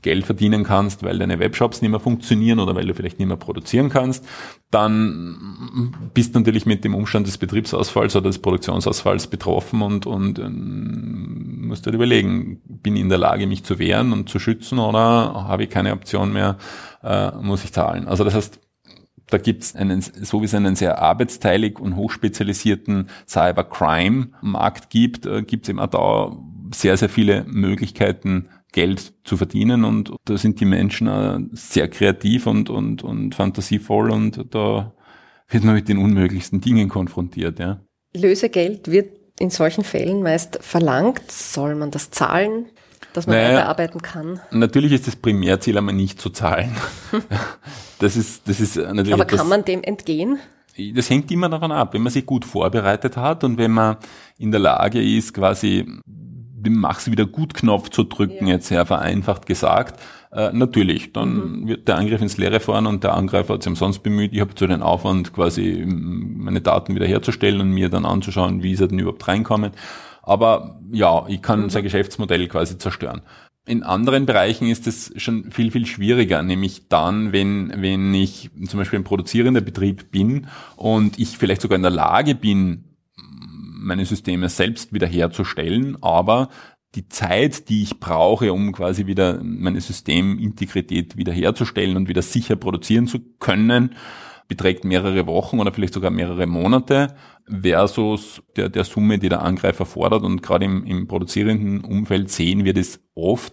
Geld verdienen kannst, weil deine Webshops nicht mehr funktionieren oder weil du vielleicht nicht mehr produzieren kannst, dann bist du natürlich mit dem Umstand des Betriebsausfalls oder des Produktionsausfalls betroffen und, und ähm, musst dir überlegen, bin ich in der Lage, mich zu wehren und zu schützen oder habe ich keine Option mehr, äh, muss ich zahlen. Also das heißt, da gibt's einen, so wie es einen sehr arbeitsteilig und hochspezialisierten Cybercrime-Markt gibt, gibt's eben auch da sehr, sehr viele Möglichkeiten, Geld zu verdienen und da sind die Menschen sehr kreativ und, und, und fantasievoll und da wird man mit den unmöglichsten Dingen konfrontiert, ja. Lösegeld wird in solchen Fällen meist verlangt. Soll man das zahlen? Dass man naja, weiterarbeiten kann. Natürlich ist das Primärziel einmal nicht zu zahlen. Das ist, das ist natürlich. Aber etwas, kann man dem entgehen? Das hängt immer davon ab, wenn man sich gut vorbereitet hat und wenn man in der Lage ist, quasi den Mach's-wieder-gut-Knopf zu drücken, yeah. jetzt sehr vereinfacht gesagt, äh, natürlich, dann mhm. wird der Angriff ins Leere fahren und der Angreifer hat sich umsonst bemüht. Ich habe zu den Aufwand, quasi meine Daten wiederherzustellen und mir dann anzuschauen, wie ist er denn überhaupt reinkommen. Aber ja, ich kann mhm. sein Geschäftsmodell quasi zerstören. In anderen Bereichen ist es schon viel, viel schwieriger, nämlich dann, wenn, wenn ich zum Beispiel ein produzierender Betrieb bin und ich vielleicht sogar in der Lage bin, meine Systeme selbst wiederherzustellen, aber die Zeit, die ich brauche, um quasi wieder meine Systemintegrität wiederherzustellen und wieder sicher produzieren zu können, beträgt mehrere Wochen oder vielleicht sogar mehrere Monate versus der, der Summe, die der Angreifer fordert. Und gerade im, im produzierenden Umfeld sehen wir das oft,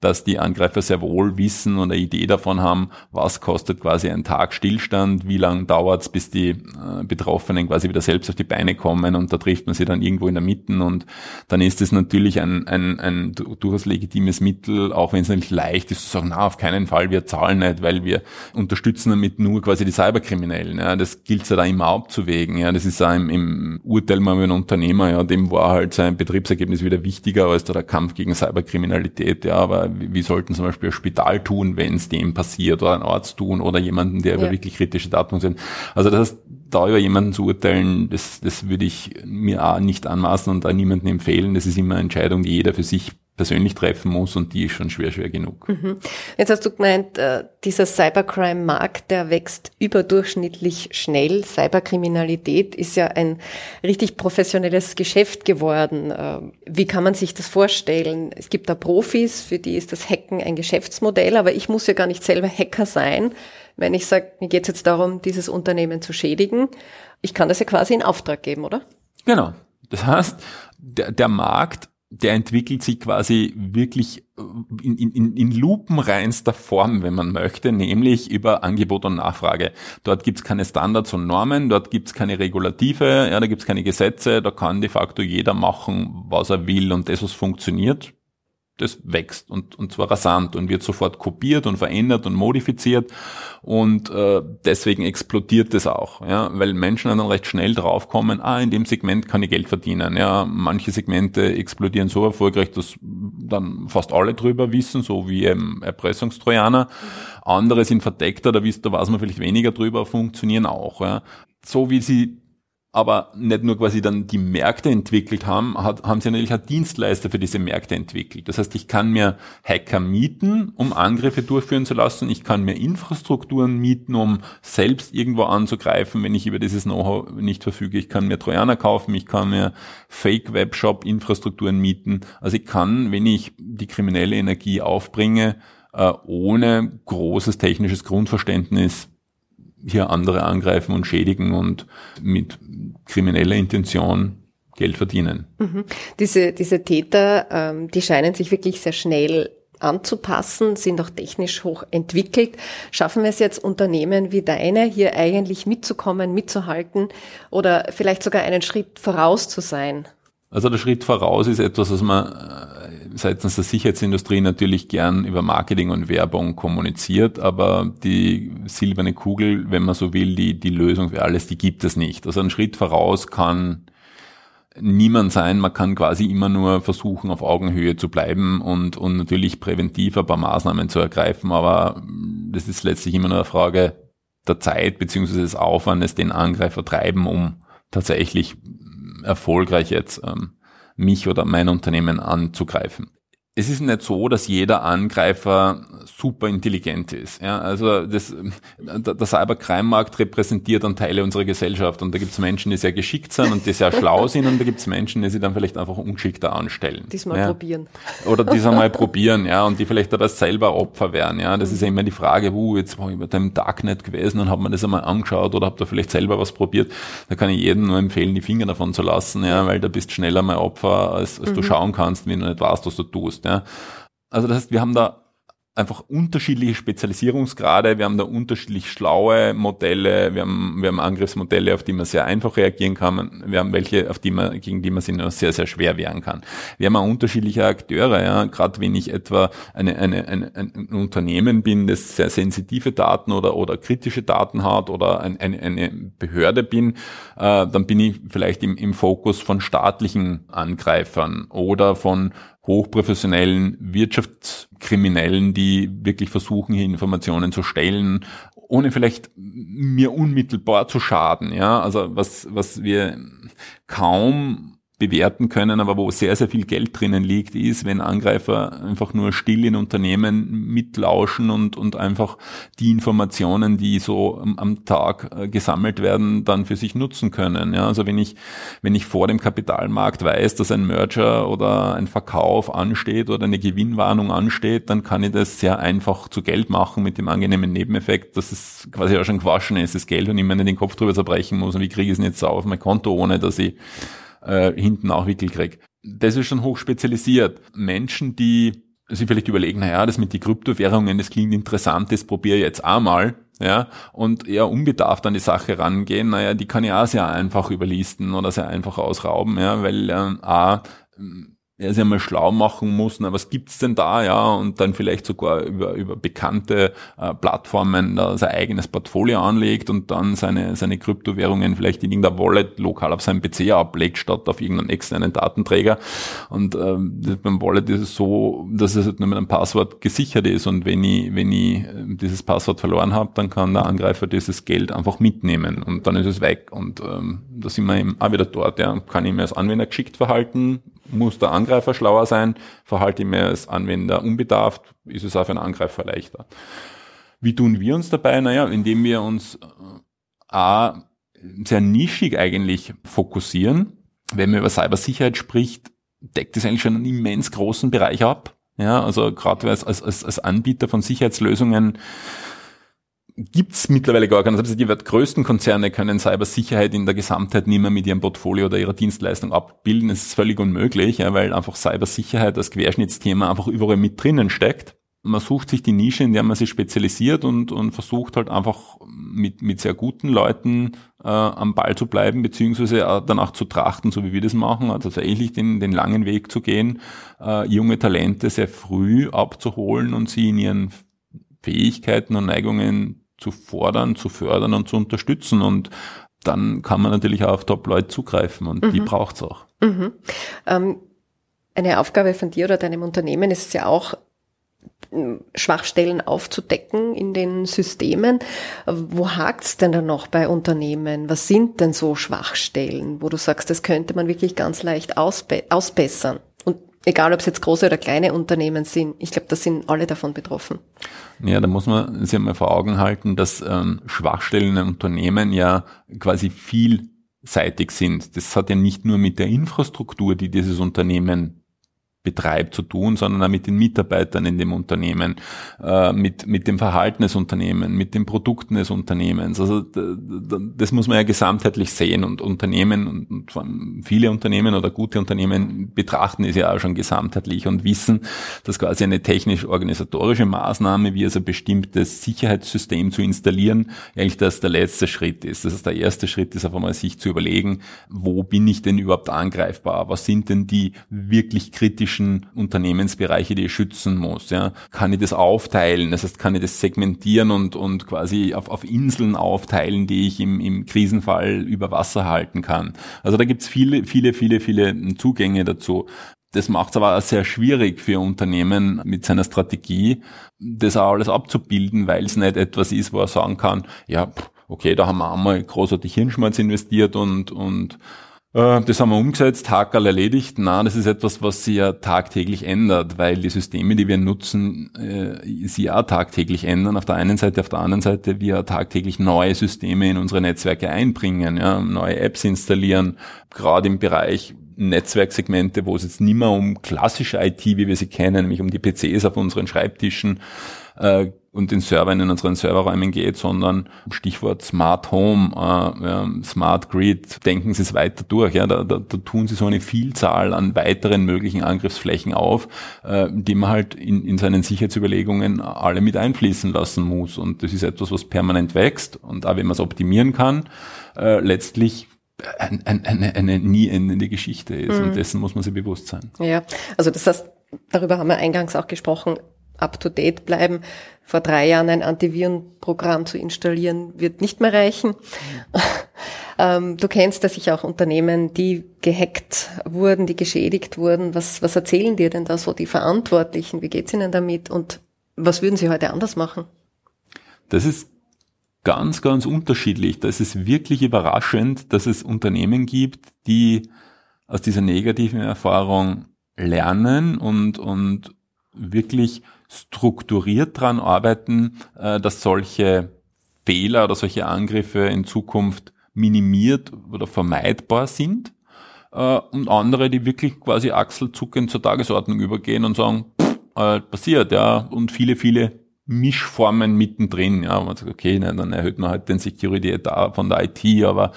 dass die Angreifer sehr wohl wissen und eine Idee davon haben, was kostet quasi ein Tag Stillstand, wie lange dauert es, bis die äh, Betroffenen quasi wieder selbst auf die Beine kommen, und da trifft man sie dann irgendwo in der Mitte, und dann ist es natürlich ein, ein, ein durchaus legitimes Mittel, auch wenn es nicht leicht ist, zu sagen, na, auf keinen Fall, wir zahlen nicht, weil wir unterstützen damit nur quasi die Cyberkriminellen. Ja, das gilt es ja da immer abzuwägen. Ja, das ist auch im, im Urteil mal ein Unternehmer, ja, dem war halt sein Betriebsergebnis wieder wichtiger als da der Kampf gegen Cyberkriminalität, ja, aber wie sollten zum Beispiel ein Spital tun, wenn es dem passiert, oder ein Arzt tun oder jemanden, der ja. über wirklich kritische Daten sind. Also das heißt, da über jemanden zu urteilen, das, das würde ich mir auch nicht anmaßen und auch niemandem empfehlen. Das ist immer eine Entscheidung, die jeder für sich persönlich treffen muss, und die ist schon schwer, schwer genug. Mhm. Jetzt hast du gemeint, dieser Cybercrime-Markt, der wächst überdurchschnittlich schnell. Cyberkriminalität ist ja ein richtig professionelles Geschäft geworden. Wie kann man sich das vorstellen? Es gibt da Profis, für die ist das Hacken ein Geschäftsmodell, aber ich muss ja gar nicht selber Hacker sein, wenn ich sage, mir geht's jetzt darum, dieses Unternehmen zu schädigen. Ich kann das ja quasi in Auftrag geben, oder? Genau. Das heißt, der, der Markt, der entwickelt sich quasi wirklich in, in, in lupenreinster Form, wenn man möchte, nämlich über Angebot und Nachfrage. Dort gibt's keine Standards und Normen, dort gibt's keine Regulative, ja, da gibt's keine Gesetze, da kann de facto jeder machen, was er will, und das, was funktioniert, das wächst und und zwar rasant und wird sofort kopiert und verändert und modifiziert, und äh, deswegen explodiert das auch, ja, weil Menschen dann recht schnell draufkommen, ah, in dem Segment kann ich Geld verdienen, ja, manche Segmente explodieren so erfolgreich, dass dann fast alle drüber wissen, so wie ähm, Erpressungstrojaner, andere sind verdeckter, da wisst, da weiß man vielleicht weniger drüber, funktionieren auch, ja, so wie sie aber nicht nur quasi dann die Märkte entwickelt haben, hat, haben sie natürlich auch Dienstleister für diese Märkte entwickelt. Das heißt, ich kann mir Hacker mieten, um Angriffe durchführen zu lassen. Ich kann mir Infrastrukturen mieten, um selbst irgendwo anzugreifen, wenn ich über dieses Know-how nicht verfüge. Ich kann mir Trojaner kaufen, ich kann mir Fake-Webshop-Infrastrukturen mieten. Also ich kann, wenn ich die kriminelle Energie aufbringe, ohne großes technisches Grundverständnis hier andere angreifen und schädigen und mit krimineller Intention Geld verdienen. Mhm. Diese, diese Täter, ähm, die scheinen sich wirklich sehr schnell anzupassen, sind auch technisch hoch entwickelt. Schaffen wir es jetzt, Unternehmen wie deine hier eigentlich mitzukommen, mitzuhalten oder vielleicht sogar einen Schritt voraus zu sein? Also der Schritt voraus ist etwas, was man seitens der Sicherheitsindustrie natürlich gern über Marketing und Werbung kommuniziert, aber die silberne Kugel, wenn man so will, die, die Lösung für alles, die gibt es nicht. Also ein Schritt voraus kann niemand sein, man kann quasi immer nur versuchen, auf Augenhöhe zu bleiben und, und natürlich präventiv ein paar Maßnahmen zu ergreifen, aber das ist letztlich immer nur eine Frage der Zeit bzw. des Aufwandes, den Angreifer treiben, um tatsächlich erfolgreich jetzt ähm, mich oder mein Unternehmen anzugreifen. Es ist nicht so, dass jeder Angreifer super intelligent ist. Ja, also das, der Cybercrime-Markt repräsentiert dann Teile unserer Gesellschaft, und da gibt es Menschen, die sehr geschickt sind und die sehr schlau sind, und da gibt es Menschen, die sich dann vielleicht einfach ungeschickter anstellen. Diesmal ja. probieren. Oder diesmal mal probieren, ja, und die vielleicht aber selber Opfer werden. Ja, das mhm. ist ja immer die Frage, uh, jetzt war ich bei dem Darknet gewesen und habe mir das einmal angeschaut oder habe da vielleicht selber was probiert. Da kann ich jedem nur empfehlen, die Finger davon zu lassen, ja, weil da bist schneller mal Opfer, als, als mhm. du schauen kannst, wenn du nicht weißt, was du tust. Ja. Also das heißt, wir haben da einfach unterschiedliche Spezialisierungsgrade, wir haben da unterschiedlich schlaue Modelle, wir haben, wir haben Angriffsmodelle, auf die man sehr einfach reagieren kann, wir haben welche, auf die man, gegen die man sich noch sehr, sehr schwer wehren kann. Wir haben auch unterschiedliche Akteure, ja, gerade wenn ich etwa eine, eine, eine, ein Unternehmen bin, das sehr sensitive Daten oder, oder kritische Daten hat oder ein, eine, eine Behörde bin, äh, dann bin ich vielleicht im, im Fokus von staatlichen Angreifern oder von hochprofessionellen Wirtschaftskriminellen, die wirklich versuchen, hier Informationen zu stellen, ohne vielleicht mir unmittelbar zu schaden. Ja, also was, was wir kaum bewerten können, aber wo sehr, sehr viel Geld drinnen liegt, ist, wenn Angreifer einfach nur still in Unternehmen mitlauschen und, und einfach die Informationen, die so am, am Tag äh, gesammelt werden, dann für sich nutzen können. Ja, also wenn ich, wenn ich vor dem Kapitalmarkt weiß, dass ein Merger oder ein Verkauf ansteht oder eine Gewinnwarnung ansteht, dann kann ich das sehr einfach zu Geld machen mit dem angenehmen Nebeneffekt, dass es quasi auch schon gewaschen ist, das Geld, und ich mir nicht den Kopf drüber zerbrechen muss, und wie kriege ich es jetzt auf mein Konto, ohne dass ich Äh, hinten auch Wickel krieg. Das ist schon hoch spezialisiert. Menschen, die sich vielleicht überlegen, naja, das mit den Kryptowährungen, das klingt interessant, das probiere ich jetzt auch mal, ja, und eher unbedarft an die Sache rangehen, naja, die kann ich auch sehr einfach überlisten oder sehr einfach ausrauben, ja, weil ähm, A, er sich einmal schlau machen muss, na, was gibt's denn da, ja, und dann vielleicht sogar über, über bekannte äh, Plattformen da sein eigenes Portfolio anlegt und dann seine, seine Kryptowährungen vielleicht in irgendeiner Wallet lokal auf seinem P C ablegt, statt auf irgendeinen externen Datenträger. Und ähm, beim Wallet ist es so, dass es halt nur mit einem Passwort gesichert ist, und wenn ich, wenn ich dieses Passwort verloren habe, dann kann der Angreifer dieses Geld einfach mitnehmen und dann ist es weg, und ähm, da sind wir eben auch wieder dort, ja, kann ich mir als Anwender geschickt verhalten, muss der Angreifer schlauer sein, verhalte ich mir als Anwender unbedarft, ist es auch für einen Angreifer leichter. Wie tun wir uns dabei? Naja, indem wir uns a, sehr nischig eigentlich fokussieren. Wenn man über Cybersicherheit spricht, deckt es eigentlich schon einen immens großen Bereich ab. Ja, also gerade als, als, als Anbieter von Sicherheitslösungen gibt's mittlerweile gar keine. Also die größten Konzerne können Cybersicherheit in der Gesamtheit nicht mehr mit ihrem Portfolio oder ihrer Dienstleistung abbilden. Es ist völlig unmöglich, ja, weil einfach Cybersicherheit als Querschnittsthema einfach überall mit drinnen steckt. Man sucht sich die Nische, in der man sich spezialisiert, und, und versucht halt einfach mit, mit sehr guten Leuten äh, am Ball zu bleiben, beziehungsweise danach zu trachten, so wie wir das machen, also tatsächlich den, den langen Weg zu gehen, äh, junge Talente sehr früh abzuholen und sie in ihren Fähigkeiten und Neigungen zu fordern, zu fördern und zu unterstützen, und dann kann man natürlich auch auf Top-Leute zugreifen, und mhm. die braucht's auch. Mhm. Ähm, eine Aufgabe von dir oder deinem Unternehmen ist ja auch, Schwachstellen aufzudecken in den Systemen. Wo hakt's denn dann noch bei Unternehmen? Was sind denn so Schwachstellen, wo du sagst, das könnte man wirklich ganz leicht ausbe- ausbessern? Egal, ob es jetzt große oder kleine Unternehmen sind, ich glaube, da sind alle davon betroffen. Ja, da muss man sich mal vor Augen halten, dass ähm, Schwachstellen in Unternehmen ja quasi vielseitig sind. Das hat ja nicht nur mit der Infrastruktur, die dieses Unternehmen betreibt, zu tun, sondern auch mit den Mitarbeitern in dem Unternehmen, äh, mit mit dem Verhalten des Unternehmens, mit den Produkten des Unternehmens. Also d- d- das muss man ja gesamtheitlich sehen, und Unternehmen und, und vor allem viele Unternehmen oder gute Unternehmen betrachten es ja auch schon gesamtheitlich und wissen, dass quasi eine technisch-organisatorische Maßnahme, wie also ein bestimmtes Sicherheitssystem zu installieren, eigentlich das der letzte Schritt ist. Das heißt, der erste Schritt ist auf einmal, sich zu überlegen, wo bin ich denn überhaupt angreifbar? Was sind denn die wirklich kritischen Unternehmensbereiche, die ich schützen muss, ja. Kann ich das aufteilen? Das heißt, kann ich das segmentieren und, und quasi auf, auf Inseln aufteilen, die ich im, im Krisenfall über Wasser halten kann? Also da gibt's viele, viele, viele, viele Zugänge dazu. Das macht es aber auch sehr schwierig für Unternehmen mit seiner Strategie, das auch alles abzubilden, weil es nicht etwas ist, wo er sagen kann, ja, okay, da haben wir einmal großartig Hirnschmalz investiert und, und, das haben wir umgesetzt, Hakerl erledigt. Nein, das ist etwas, was sich ja tagtäglich ändert, weil die Systeme, die wir nutzen, äh, sie ja tagtäglich ändern. Auf der einen Seite, auf der anderen Seite, wir tagtäglich neue Systeme in unsere Netzwerke einbringen, ja, neue Apps installieren, gerade im Bereich Netzwerksegmente, wo es jetzt nicht mehr um klassische I T, wie wir sie kennen, nämlich um die P Cs auf unseren Schreibtischen äh, und den Servern in unseren Serverräumen geht, sondern Stichwort Smart Home, äh, ja, Smart Grid, denken Sie es weiter durch. Ja, da, da, da tun Sie so eine Vielzahl an weiteren möglichen Angriffsflächen auf, äh, die man halt in, in seinen Sicherheitsüberlegungen alle mit einfließen lassen muss. Und das ist etwas, was permanent wächst und auch wenn man es optimieren kann, äh, letztlich Ein, ein, eine, eine nie endende Geschichte ist, mhm. und dessen muss man sich bewusst sein. Ja, also das heißt, darüber haben wir eingangs auch gesprochen, up-to-date bleiben. Vor drei Jahren ein Antivirenprogramm zu installieren, wird nicht mehr reichen. Mhm. ähm, du kennst ja sicher auch Unternehmen, die gehackt wurden, die geschädigt wurden. Was, was erzählen dir denn da so die Verantwortlichen? Wie geht's ihnen damit und was würden sie heute anders machen? Das ist ganz, ganz unterschiedlich. Das ist wirklich überraschend, dass es Unternehmen gibt, die aus dieser negativen Erfahrung lernen und, und wirklich strukturiert daran arbeiten, dass solche Fehler oder solche Angriffe in Zukunft minimiert oder vermeidbar sind. Und andere, die wirklich quasi achselzuckend zur Tagesordnung übergehen und sagen, pff, passiert, ja, und viele, viele Mischformen mittendrin, ja, man sagt, okay, ne, dann erhöht man halt den Security-Etat von der I T, aber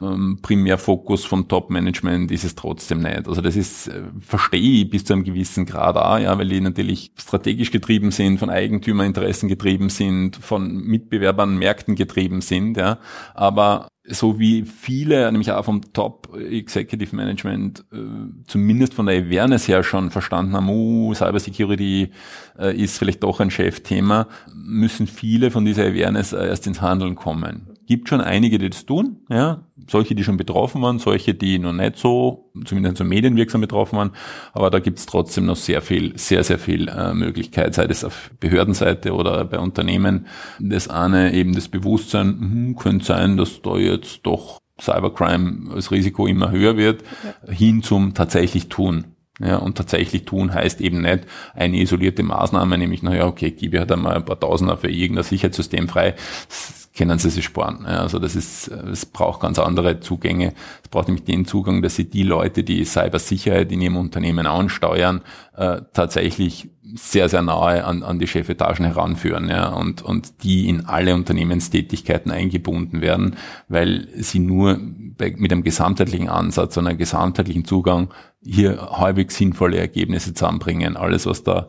ähm, Primärfokus vom Top-Management ist es trotzdem nicht. Also das ist, äh, verstehe ich bis zu einem gewissen Grad auch, ja, weil die natürlich strategisch getrieben sind, von Eigentümerinteressen getrieben sind, von Mitbewerbern, Märkten getrieben sind, ja, aber so wie viele, nämlich auch vom Top-Executive-Management, äh, zumindest von der Awareness her schon verstanden haben, oh, Cybersecurity äh, ist vielleicht doch ein Chefthema, müssen viele von dieser Awareness äh, erst ins Handeln kommen. Gibt schon einige, die das tun, ja, solche, die schon betroffen waren, solche, die noch nicht so, zumindest so medienwirksam betroffen waren, aber da gibt's trotzdem noch sehr viel, sehr, sehr viel äh, Möglichkeit, sei das auf Behördenseite oder bei Unternehmen. Das eine eben das Bewusstsein, hm, könnte sein, dass da jetzt doch Cybercrime als Risiko immer höher wird, ja, hin zum tatsächlich tun. Ja, und tatsächlich tun heißt eben nicht eine isolierte Maßnahme, nämlich, naja, okay, gib ich halt einmal ein paar Tausender für irgendein Sicherheitssystem frei, das können Sie sich sparen. Ja, also das ist, es braucht ganz andere Zugänge. Es braucht nämlich den Zugang, dass Sie die Leute, die Cybersicherheit in Ihrem Unternehmen ansteuern, äh, tatsächlich sehr, sehr nahe an, an die Chefetagen heranführen, ja, und, und die in alle Unternehmenstätigkeiten eingebunden werden, weil sie nur bei, mit einem gesamtheitlichen Ansatz und einem gesamtheitlichen Zugang hier halbwegs sinnvolle Ergebnisse zusammenbringen. Alles, was da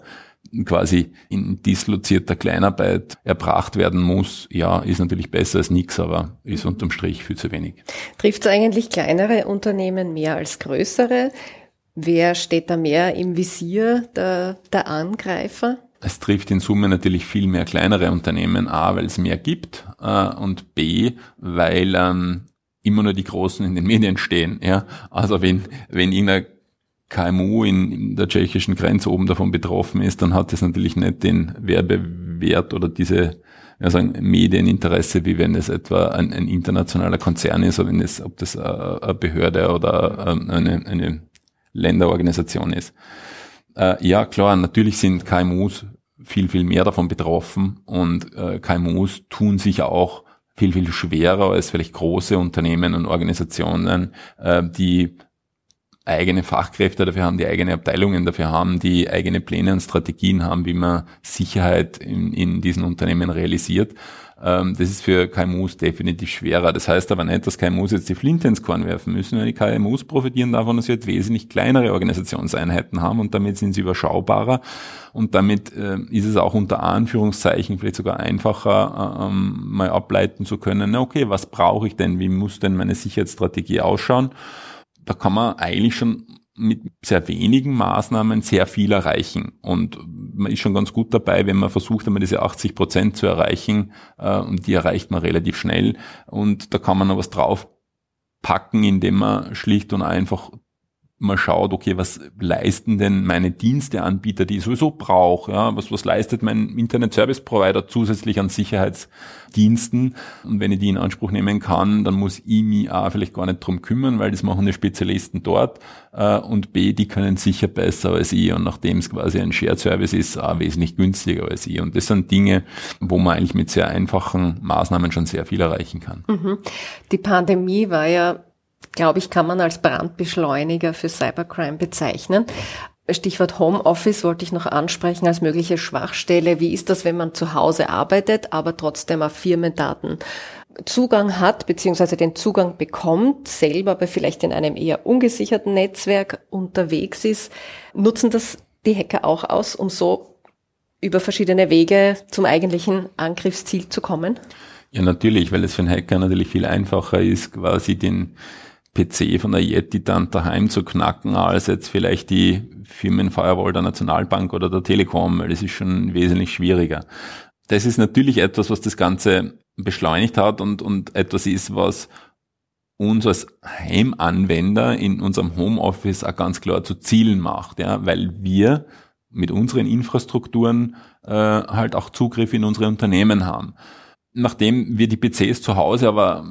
quasi in dislozierter Kleinarbeit erbracht werden muss, ja, ist natürlich besser als nichts, aber ist unterm Strich viel zu wenig. Trifft es eigentlich kleinere Unternehmen mehr als größere? Wer steht da mehr im Visier der, der Angreifer? Es trifft in Summe natürlich viel mehr kleinere Unternehmen, A, weil es mehr gibt, äh, und B, weil ähm, immer nur die Großen in den Medien stehen. Ja? Also wenn wenn irgendein K M U in, in der tschechischen Grenze oben davon betroffen ist, dann hat es natürlich nicht den Werbewert oder diese, ja, sagen, Medieninteresse, wie wenn es etwa ein, ein internationaler Konzern ist, oder wenn es, ob das äh, eine Behörde oder äh, eine, eine Länderorganisation ist. Äh, ja, klar, natürlich sind K M Us viel, viel mehr davon betroffen und äh, K M Us tun sich auch viel, viel schwerer als vielleicht große Unternehmen und Organisationen, äh, die eigene Fachkräfte dafür haben, die eigene Abteilungen dafür haben, die eigene Pläne und Strategien haben, wie man Sicherheit in, in diesen Unternehmen realisiert. Ähm, das ist für K M Us definitiv schwerer. Das heißt aber nicht, dass K M Us jetzt die Flinte ins Korn werfen müssen. Die K M Us profitieren davon, dass sie halt wesentlich kleinere Organisationseinheiten haben und damit sind sie überschaubarer und damit äh, ist es auch unter Anführungszeichen vielleicht sogar einfacher, ähm, mal ableiten zu können, na okay, was brauche ich denn, wie muss denn meine Sicherheitsstrategie ausschauen? Da kann man eigentlich schon mit sehr wenigen Maßnahmen sehr viel erreichen. Und man ist schon ganz gut dabei, wenn man versucht, einmal diese achtzig Prozent zu erreichen, äh, und die erreicht man relativ schnell. Und da kann man noch was draufpacken, indem man schlicht und einfach mal schaut, okay, was leisten denn meine Diensteanbieter, die ich sowieso brauche, ja, was, was leistet mein Internet-Service-Provider zusätzlich an Sicherheitsdiensten, und wenn ich die in Anspruch nehmen kann, dann muss ich mich A vielleicht gar nicht drum kümmern, weil das machen die Spezialisten dort, äh, und B, die können sicher besser als ich, und nachdem es quasi ein Shared-Service ist, auch wesentlich günstiger als ich, und das sind Dinge, wo man eigentlich mit sehr einfachen Maßnahmen schon sehr viel erreichen kann. Die Pandemie war ja glaube ich, kann man als Brandbeschleuniger für Cybercrime bezeichnen. Stichwort Homeoffice wollte ich noch ansprechen als mögliche Schwachstelle. Wie ist das, wenn man zu Hause arbeitet, aber trotzdem auf Firmendaten Zugang hat, beziehungsweise den Zugang bekommt, selber aber vielleicht in einem eher ungesicherten Netzwerk unterwegs ist? Nutzen das die Hacker auch aus, um so über verschiedene Wege zum eigentlichen Angriffsziel zu kommen? Ja, natürlich, weil es für einen Hacker natürlich viel einfacher ist, quasi den P C von der Yeti dann daheim zu knacken, als jetzt vielleicht die Firmenfirewall der Nationalbank oder der Telekom, weil das ist schon wesentlich schwieriger. Das ist natürlich etwas, was das Ganze beschleunigt hat und, und etwas ist, was uns als Heimanwender in unserem Homeoffice auch ganz klar zu Zielen macht, ja, weil wir mit unseren Infrastrukturen äh, halt auch Zugriff in unsere Unternehmen haben. Nachdem wir die P Cs zu Hause aber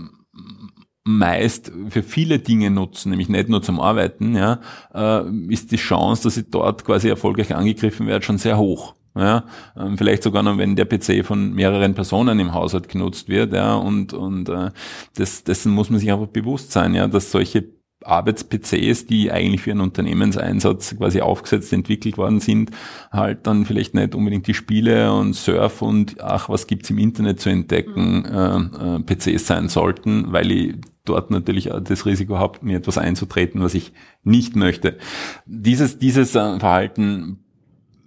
meist für viele Dinge nutzen, nämlich nicht nur zum Arbeiten, ja, äh, ist die Chance, dass ich dort quasi erfolgreich angegriffen werde, schon sehr hoch. Ja, ähm, vielleicht sogar noch, wenn der P C von mehreren Personen im Haushalt genutzt wird, ja, und und äh, das, dessen muss man sich einfach bewusst sein, ja, dass solche Arbeits-P Cs, die eigentlich für einen Unternehmenseinsatz quasi aufgesetzt entwickelt worden sind, halt dann vielleicht nicht unbedingt die Spiele und Surf und ach, was gibt's im Internet zu entdecken, äh, äh, P Cs sein sollten, weil ich dort natürlich auch das Risiko habe, mir etwas einzutreten, was ich nicht möchte. Dieses, dieses äh, Verhalten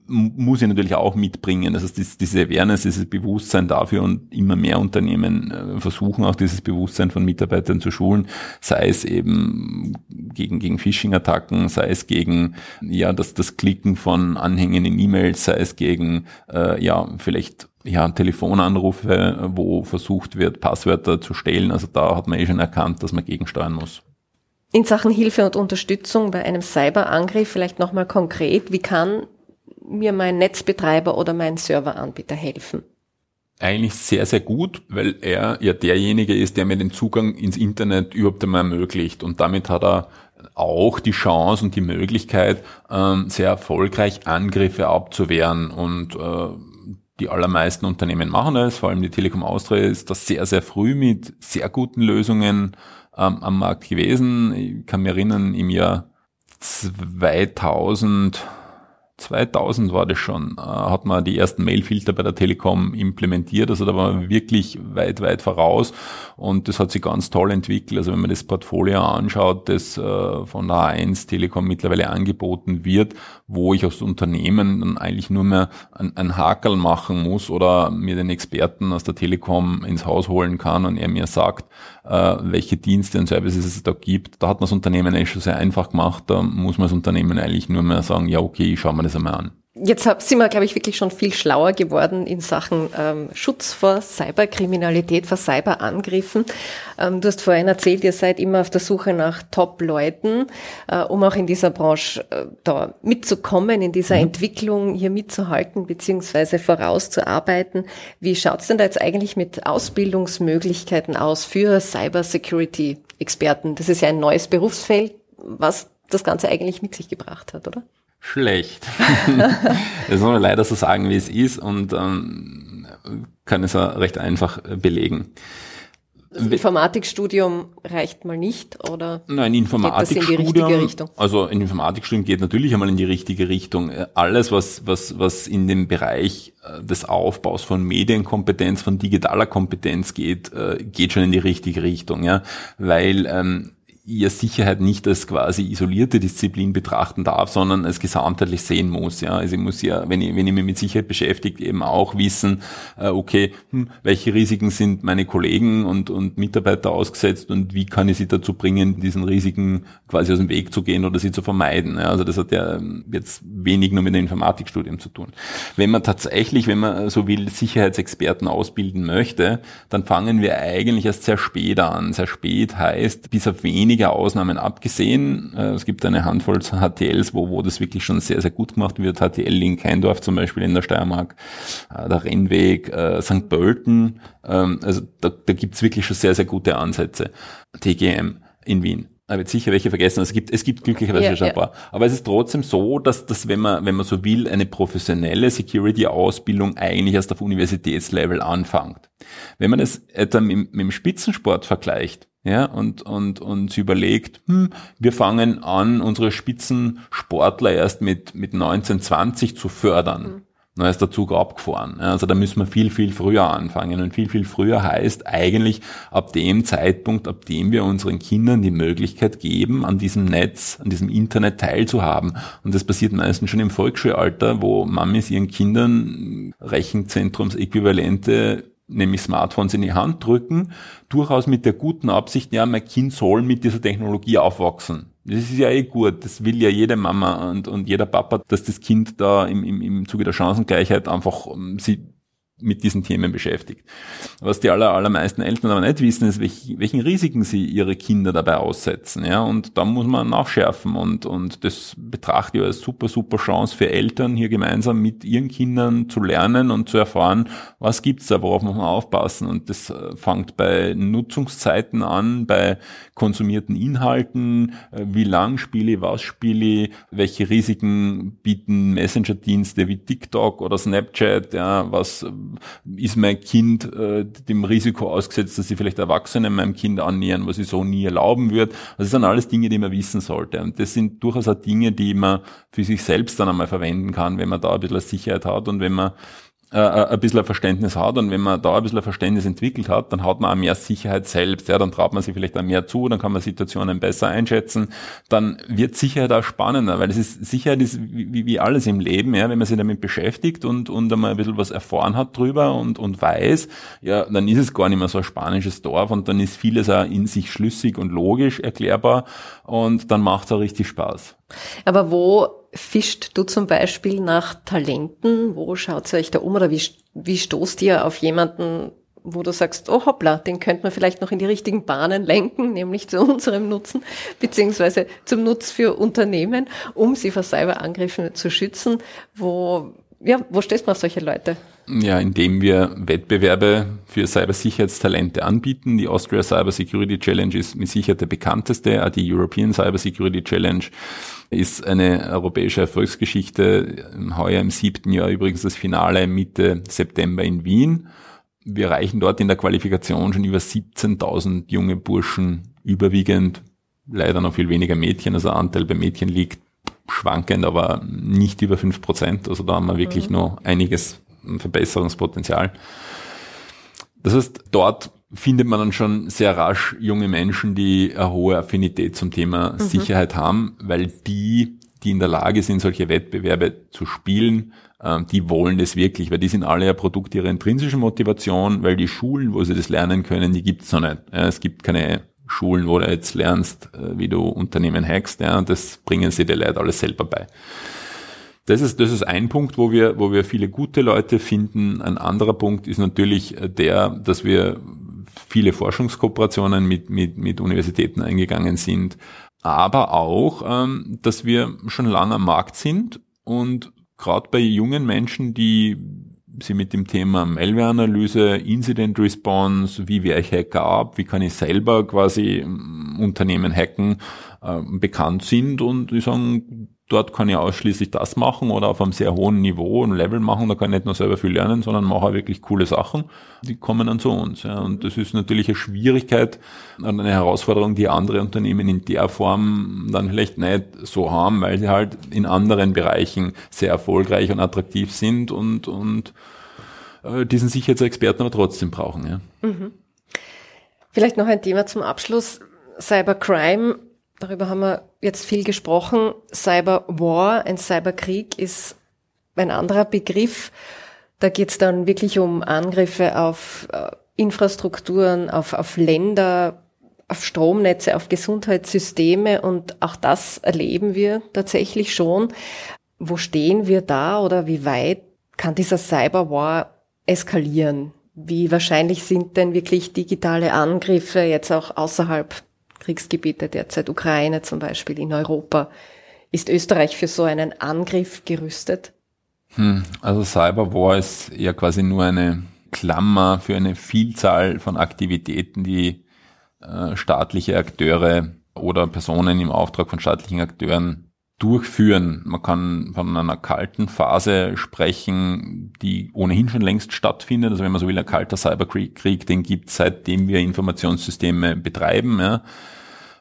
muss ich natürlich auch mitbringen. Das heißt, diese Awareness, dieses Bewusstsein dafür, und immer mehr Unternehmen versuchen auch dieses Bewusstsein von Mitarbeitern zu schulen, sei es eben gegen gegen Phishing-Attacken, sei es gegen ja das das Klicken von Anhängen in E-Mails, sei es gegen äh, ja vielleicht ja Telefonanrufe, wo versucht wird, Passwörter zu stehlen. Also da hat man eh schon erkannt, dass man gegensteuern muss. In Sachen Hilfe und Unterstützung bei einem Cyberangriff vielleicht nochmal konkret: Wie kann mir mein Netzbetreiber oder mein Serveranbieter helfen? Eigentlich sehr, sehr gut, weil er ja derjenige ist, der mir den Zugang ins Internet überhaupt einmal ermöglicht. Und damit hat er auch die Chance und die Möglichkeit, sehr erfolgreich Angriffe abzuwehren. Und die allermeisten Unternehmen machen das, vor allem die Telekom Austria ist das sehr, sehr früh mit sehr guten Lösungen am Markt gewesen. Ich kann mich erinnern, im Jahr zweitausend war das schon, hat man die ersten Mailfilter bei der Telekom implementiert, also da war man wirklich weit, weit voraus, und das hat sich ganz toll entwickelt. Also wenn man das Portfolio anschaut, das von der A eins Telekom mittlerweile angeboten wird, wo ich als Unternehmen dann eigentlich nur mehr einen Hakerl machen muss oder mir den Experten aus der Telekom ins Haus holen kann und er mir sagt, welche Dienste und Services es da gibt, da hat man das Unternehmen eigentlich schon sehr einfach gemacht. Da muss man das Unternehmen eigentlich nur mehr sagen, ja okay, ich schaue mir das einmal an. Jetzt sind wir, glaube ich, wirklich schon viel schlauer geworden in Sachen ähm, Schutz vor Cyberkriminalität, vor Cyberangriffen. Ähm, du hast vorhin erzählt, ihr seid immer auf der Suche nach Top-Leuten, äh, um auch in dieser Branche äh, da mitzukommen, in dieser mhm. Entwicklung hier mitzuhalten bzw. vorauszuarbeiten. Wie schaut es denn da jetzt eigentlich mit Ausbildungsmöglichkeiten aus für Cybersecurity-Experten? Das ist ja ein neues Berufsfeld, was das Ganze eigentlich mit sich gebracht hat, oder? Schlecht. Das muss man leider so sagen, wie es ist, und ähm, kann es auch recht einfach belegen. Das Informatikstudium reicht mal nicht, oder? Nein, Informatikstudium, geht das in die richtige Richtung? Also ein Informatikstudium geht natürlich einmal in die richtige Richtung. Alles, was was was in dem Bereich des Aufbaus von Medienkompetenz, von digitaler Kompetenz geht, geht schon in die richtige Richtung, ja, weil ähm, ihr Sicherheit nicht als quasi isolierte Disziplin betrachten darf, sondern als gesamtheitlich sehen muss. Ja, also ich muss ja, wenn ich, wenn ich mich mit Sicherheit beschäftigt, eben auch wissen, äh, okay, hm, welche Risiken sind meine Kollegen und und Mitarbeiter ausgesetzt und wie kann ich sie dazu bringen, diesen Risiken quasi aus dem Weg zu gehen oder sie zu vermeiden. Ja, also das hat ja jetzt wenig nur mit dem Informatikstudium zu tun. Wenn man tatsächlich, wenn man so will, Sicherheitsexperten ausbilden möchte, dann fangen wir eigentlich erst sehr spät an. Sehr spät heißt, bis auf wenig Ausnahmen abgesehen. Es gibt eine Handvoll H T Ls, wo, wo das wirklich schon sehr, sehr gut gemacht wird. H T L in Keindorf zum Beispiel in der Steiermark, der Rennweg, Sankt Pölten. Also da, da gibt es wirklich schon sehr, sehr gute Ansätze. T G M in Wien. Ich habe sicher welche vergessen. Also es gibt, es gibt glücklicherweise ja, schon ein paar. Ja. Aber es ist trotzdem so, dass, dass wenn man, wenn man so will, eine professionelle Security-Ausbildung eigentlich erst auf Universitätslevel anfängt. Wenn man das etwa mit, mit dem Spitzensport vergleicht, ja, und, und, und sie überlegt, hm, wir fangen an, unsere Spitzensportler erst mit, mit neunzehn, zwanzig zu fördern. Mhm. Dann ist der Zug abgefahren. Also da müssen wir viel, viel früher anfangen. Und viel, viel früher heißt eigentlich ab dem Zeitpunkt, ab dem wir unseren Kindern die Möglichkeit geben, an diesem Netz, an diesem Internet teilzuhaben. Und das passiert meistens schon im Volksschulalter, wo Mamis ihren Kindern Rechenzentrumsäquivalente, nämlich Smartphones, in die Hand drücken, durchaus mit der guten Absicht, ja, mein Kind soll mit dieser Technologie aufwachsen. Das ist ja eh gut, das will ja jede Mama und, und jeder Papa, dass das Kind da im, im, im Zuge der Chancengleichheit einfach um, sie mit diesen Themen beschäftigt. Was die aller, allermeisten Eltern aber nicht wissen, ist, welch, welchen Risiken sie ihre Kinder dabei aussetzen. Ja? Und da muss man nachschärfen und, und das betrachte ich als super, super Chance für Eltern, hier gemeinsam mit ihren Kindern zu lernen und zu erfahren, was gibt's da, worauf muss man aufpassen. Und das fängt bei Nutzungszeiten an, bei konsumierten Inhalten, wie lang spiele ich, was spiele ich, welche Risiken bieten Messenger-Dienste wie TikTok oder Snapchat, ja, was ist mein Kind äh, dem Risiko ausgesetzt, dass sie vielleicht Erwachsene meinem Kind annähern, was ich so nie erlauben würde. Also das sind alles Dinge, die man wissen sollte. Und das sind durchaus auch Dinge, die man für sich selbst dann einmal verwenden kann, wenn man da ein bisschen Sicherheit hat und wenn man äh, ein bisschen ein Verständnis hat. Und wenn man da ein bisschen ein Verständnis entwickelt hat, dann hat man auch mehr Sicherheit selbst. Ja, dann traut man sich vielleicht auch mehr zu, dann kann man Situationen besser einschätzen. Dann wird Sicherheit auch spannender, weil es ist, Sicherheit ist wie, wie alles im Leben, ja, wenn man sich damit beschäftigt und, und einmal ein bisschen was erfahren hat drüber und, und weiß, ja, dann ist es gar nicht mehr so ein spanisches Dorf und dann ist vieles auch in sich schlüssig und logisch erklärbar und dann macht es auch richtig Spaß. Aber wo fischt du zum Beispiel nach Talenten? Wo schaut ihr euch da um oder wie, wie stoßt ihr auf jemanden, wo du sagst, oh hoppla, den könnte man vielleicht noch in die richtigen Bahnen lenken, nämlich zu unserem Nutzen, beziehungsweise zum Nutz für Unternehmen, um sie vor Cyberangriffen zu schützen. Wo, ja, wo stehst du auf solche Leute? Ja, indem wir Wettbewerbe für Cybersicherheitstalente anbieten. Die Austria Cyber Security Challenge ist mit Sicherheit der bekannteste. Die European Cyber Security Challenge ist eine europäische Erfolgsgeschichte. Heuer im siebten Jahr übrigens das Finale Mitte September in Wien. Wir erreichen dort in der Qualifikation schon über siebzehntausend junge Burschen, überwiegend leider noch viel weniger Mädchen. Also der Anteil bei Mädchen liegt schwankend, aber nicht über fünf Prozent. Also da haben wir wirklich mhm. noch einiges Verbesserungspotenzial. Das heißt, dort findet man dann schon sehr rasch junge Menschen, die eine hohe Affinität zum Thema mhm. Sicherheit haben, weil die, die in der Lage sind, solche Wettbewerbe zu spielen, die wollen das wirklich, weil die sind alle ja Produkt ihrer intrinsischen Motivation, weil die Schulen, wo sie das lernen können, die gibt es noch nicht. Es gibt keine Schulen, wo du jetzt lernst, wie du Unternehmen hackst. Das bringen sie dir Leute alles selber bei. Das ist, das ist ein Punkt, wo wir, wo wir viele gute Leute finden. Ein anderer Punkt ist natürlich der, dass wir viele Forschungskooperationen mit, mit, mit Universitäten eingegangen sind, aber auch, ähm, dass wir schon lange am Markt sind und gerade bei jungen Menschen, die sie mit dem Thema Malware-Analyse, Incident Response, wie wehre ich Hacker ab, wie kann ich selber quasi Unternehmen hacken, äh, bekannt sind und die sagen, dort kann ich ausschließlich das machen oder auf einem sehr hohen Niveau und Level machen, da kann ich nicht nur selber viel lernen, sondern mache auch wirklich coole Sachen, die kommen dann zu uns. Ja. Und das ist natürlich eine Schwierigkeit und eine Herausforderung, die andere Unternehmen in der Form dann vielleicht nicht so haben, weil sie halt in anderen Bereichen sehr erfolgreich und attraktiv sind und, und äh, diesen Sicherheitsexperten aber trotzdem brauchen. Ja. Mhm. Vielleicht noch ein Thema zum Abschluss, Cybercrime. Darüber haben wir jetzt viel gesprochen. Cyberwar, ein Cyberkrieg ist ein anderer Begriff. Da geht es dann wirklich um Angriffe auf Infrastrukturen, auf, auf Länder, auf Stromnetze, auf Gesundheitssysteme und auch das erleben wir tatsächlich schon. Wo stehen wir da oder wie weit kann dieser Cyberwar eskalieren? Wie wahrscheinlich sind denn wirklich digitale Angriffe jetzt auch außerhalb Kriegsgebiete derzeit, Ukraine zum Beispiel, in Europa. Ist Österreich für so einen Angriff gerüstet? Hm, also Cyberwar ist ja quasi nur eine Klammer für eine Vielzahl von Aktivitäten, die äh, staatliche Akteure oder Personen im Auftrag von staatlichen Akteuren durchführen. Man kann von einer kalten Phase sprechen, die ohnehin schon längst stattfindet. Also wenn man so will, ein kalter Cyberkrieg, den gibt es, seitdem wir Informationssysteme betreiben, ja.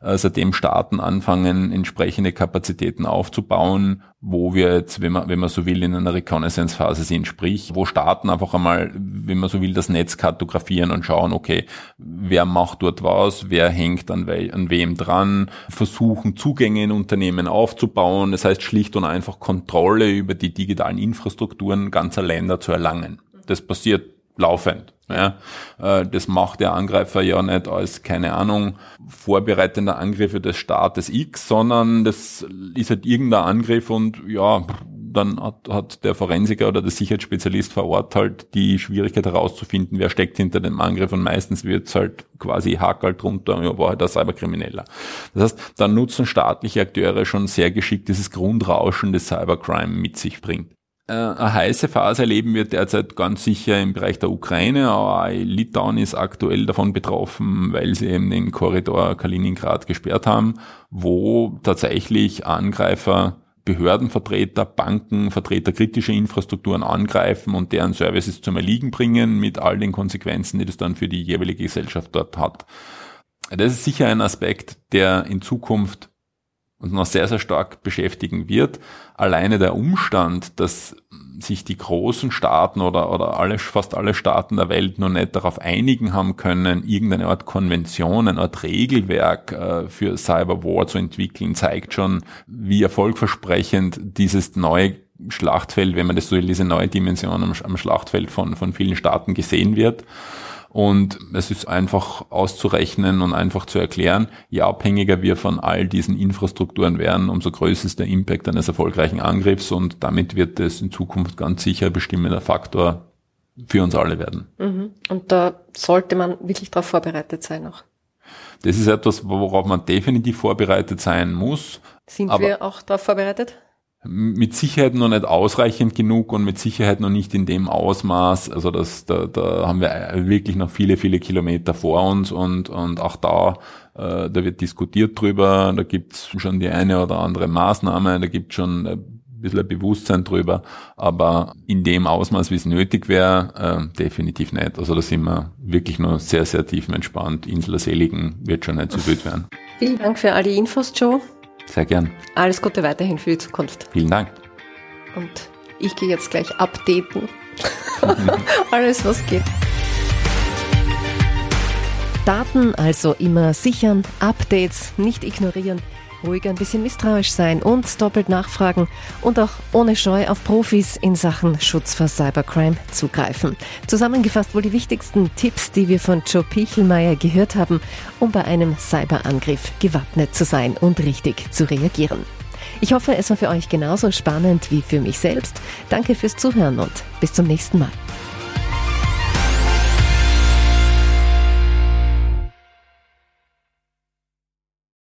Seitdem Staaten anfangen, entsprechende Kapazitäten aufzubauen, wo wir jetzt, wenn man, wenn man so will, in einer Reconnaissance-Phase sind, sprich, wo Staaten einfach einmal, wenn man so will, das Netz kartografieren und schauen, okay, wer macht dort was, wer hängt an, we- an wem dran, versuchen, Zugänge in Unternehmen aufzubauen, das heißt schlicht und einfach Kontrolle über die digitalen Infrastrukturen ganzer Länder zu erlangen. Das passiert laufend. Ja, das macht der Angreifer ja nicht als, keine Ahnung, vorbereitender Angriffe des Staates X, sondern das ist halt irgendein Angriff und ja, dann hat, hat der Forensiker oder der Sicherheitsspezialist vor Ort halt die Schwierigkeit herauszufinden, wer steckt hinter dem Angriff, und meistens wird's halt quasi Hakel drunter, ja, war halt ein Cyberkrimineller. Das heißt, da nutzen staatliche Akteure schon sehr geschickt dieses Grundrauschen des Cybercrime mit sich bringt. Eine heiße Phase erleben wir derzeit ganz sicher im Bereich der Ukraine, aber Litauen ist aktuell davon betroffen, weil sie eben den Korridor Kaliningrad gesperrt haben, wo tatsächlich Angreifer Behördenvertreter, Banken, Vertreter kritischer Infrastrukturen angreifen und deren Services zum Erliegen bringen, mit all den Konsequenzen, die das dann für die jeweilige Gesellschaft dort hat. Das ist sicher ein Aspekt, der in Zukunft und noch sehr, sehr stark beschäftigen wird. Alleine der Umstand, dass sich die großen Staaten oder, oder alle, fast alle Staaten der Welt noch nicht darauf einigen haben können, irgendeine Art Konvention, eine Art Regelwerk äh, für Cyberwar zu entwickeln, zeigt schon, wie erfolgversprechend dieses neue Schlachtfeld, wenn man das so will, diese neue Dimension am, am Schlachtfeld von, von vielen Staaten gesehen wird. Und es ist einfach auszurechnen und einfach zu erklären, je abhängiger wir von all diesen Infrastrukturen werden, umso größer ist der Impact eines erfolgreichen Angriffs, und damit wird es in Zukunft ganz sicher ein bestimmender Faktor für uns alle werden. Mhm. Und da sollte man wirklich darauf vorbereitet sein auch. Das ist etwas, worauf man definitiv vorbereitet sein muss. Sind aber wir auch darauf vorbereitet? Mit Sicherheit noch nicht ausreichend genug und mit Sicherheit noch nicht in dem Ausmaß. Also das, da, da haben wir wirklich noch viele, viele Kilometer vor uns, und, und auch da, äh, da wird diskutiert drüber, da gibt's schon die eine oder andere Maßnahme, da gibt's schon ein bisschen ein Bewusstsein drüber, aber in dem Ausmaß, wie es nötig wäre, äh, definitiv nicht. Also da sind wir wirklich noch sehr, sehr tiefenentspannt. Insel der Seligen wird schon nicht so wild werden. Vielen Dank für all die Infos, Joe. Sehr gern. Alles Gute weiterhin für die Zukunft. Vielen Dank. Und ich gehe jetzt gleich updaten. Alles, was geht. Daten also immer sichern, Updates nicht ignorieren, ruhig ein bisschen misstrauisch sein und doppelt nachfragen und auch ohne Scheu auf Profis in Sachen Schutz vor Cybercrime zugreifen. Zusammengefasst wohl die wichtigsten Tipps, die wir von Joe Pichlmayr gehört haben, um bei einem Cyberangriff gewappnet zu sein und richtig zu reagieren. Ich hoffe, es war für euch genauso spannend wie für mich selbst. Danke fürs Zuhören und bis zum nächsten Mal.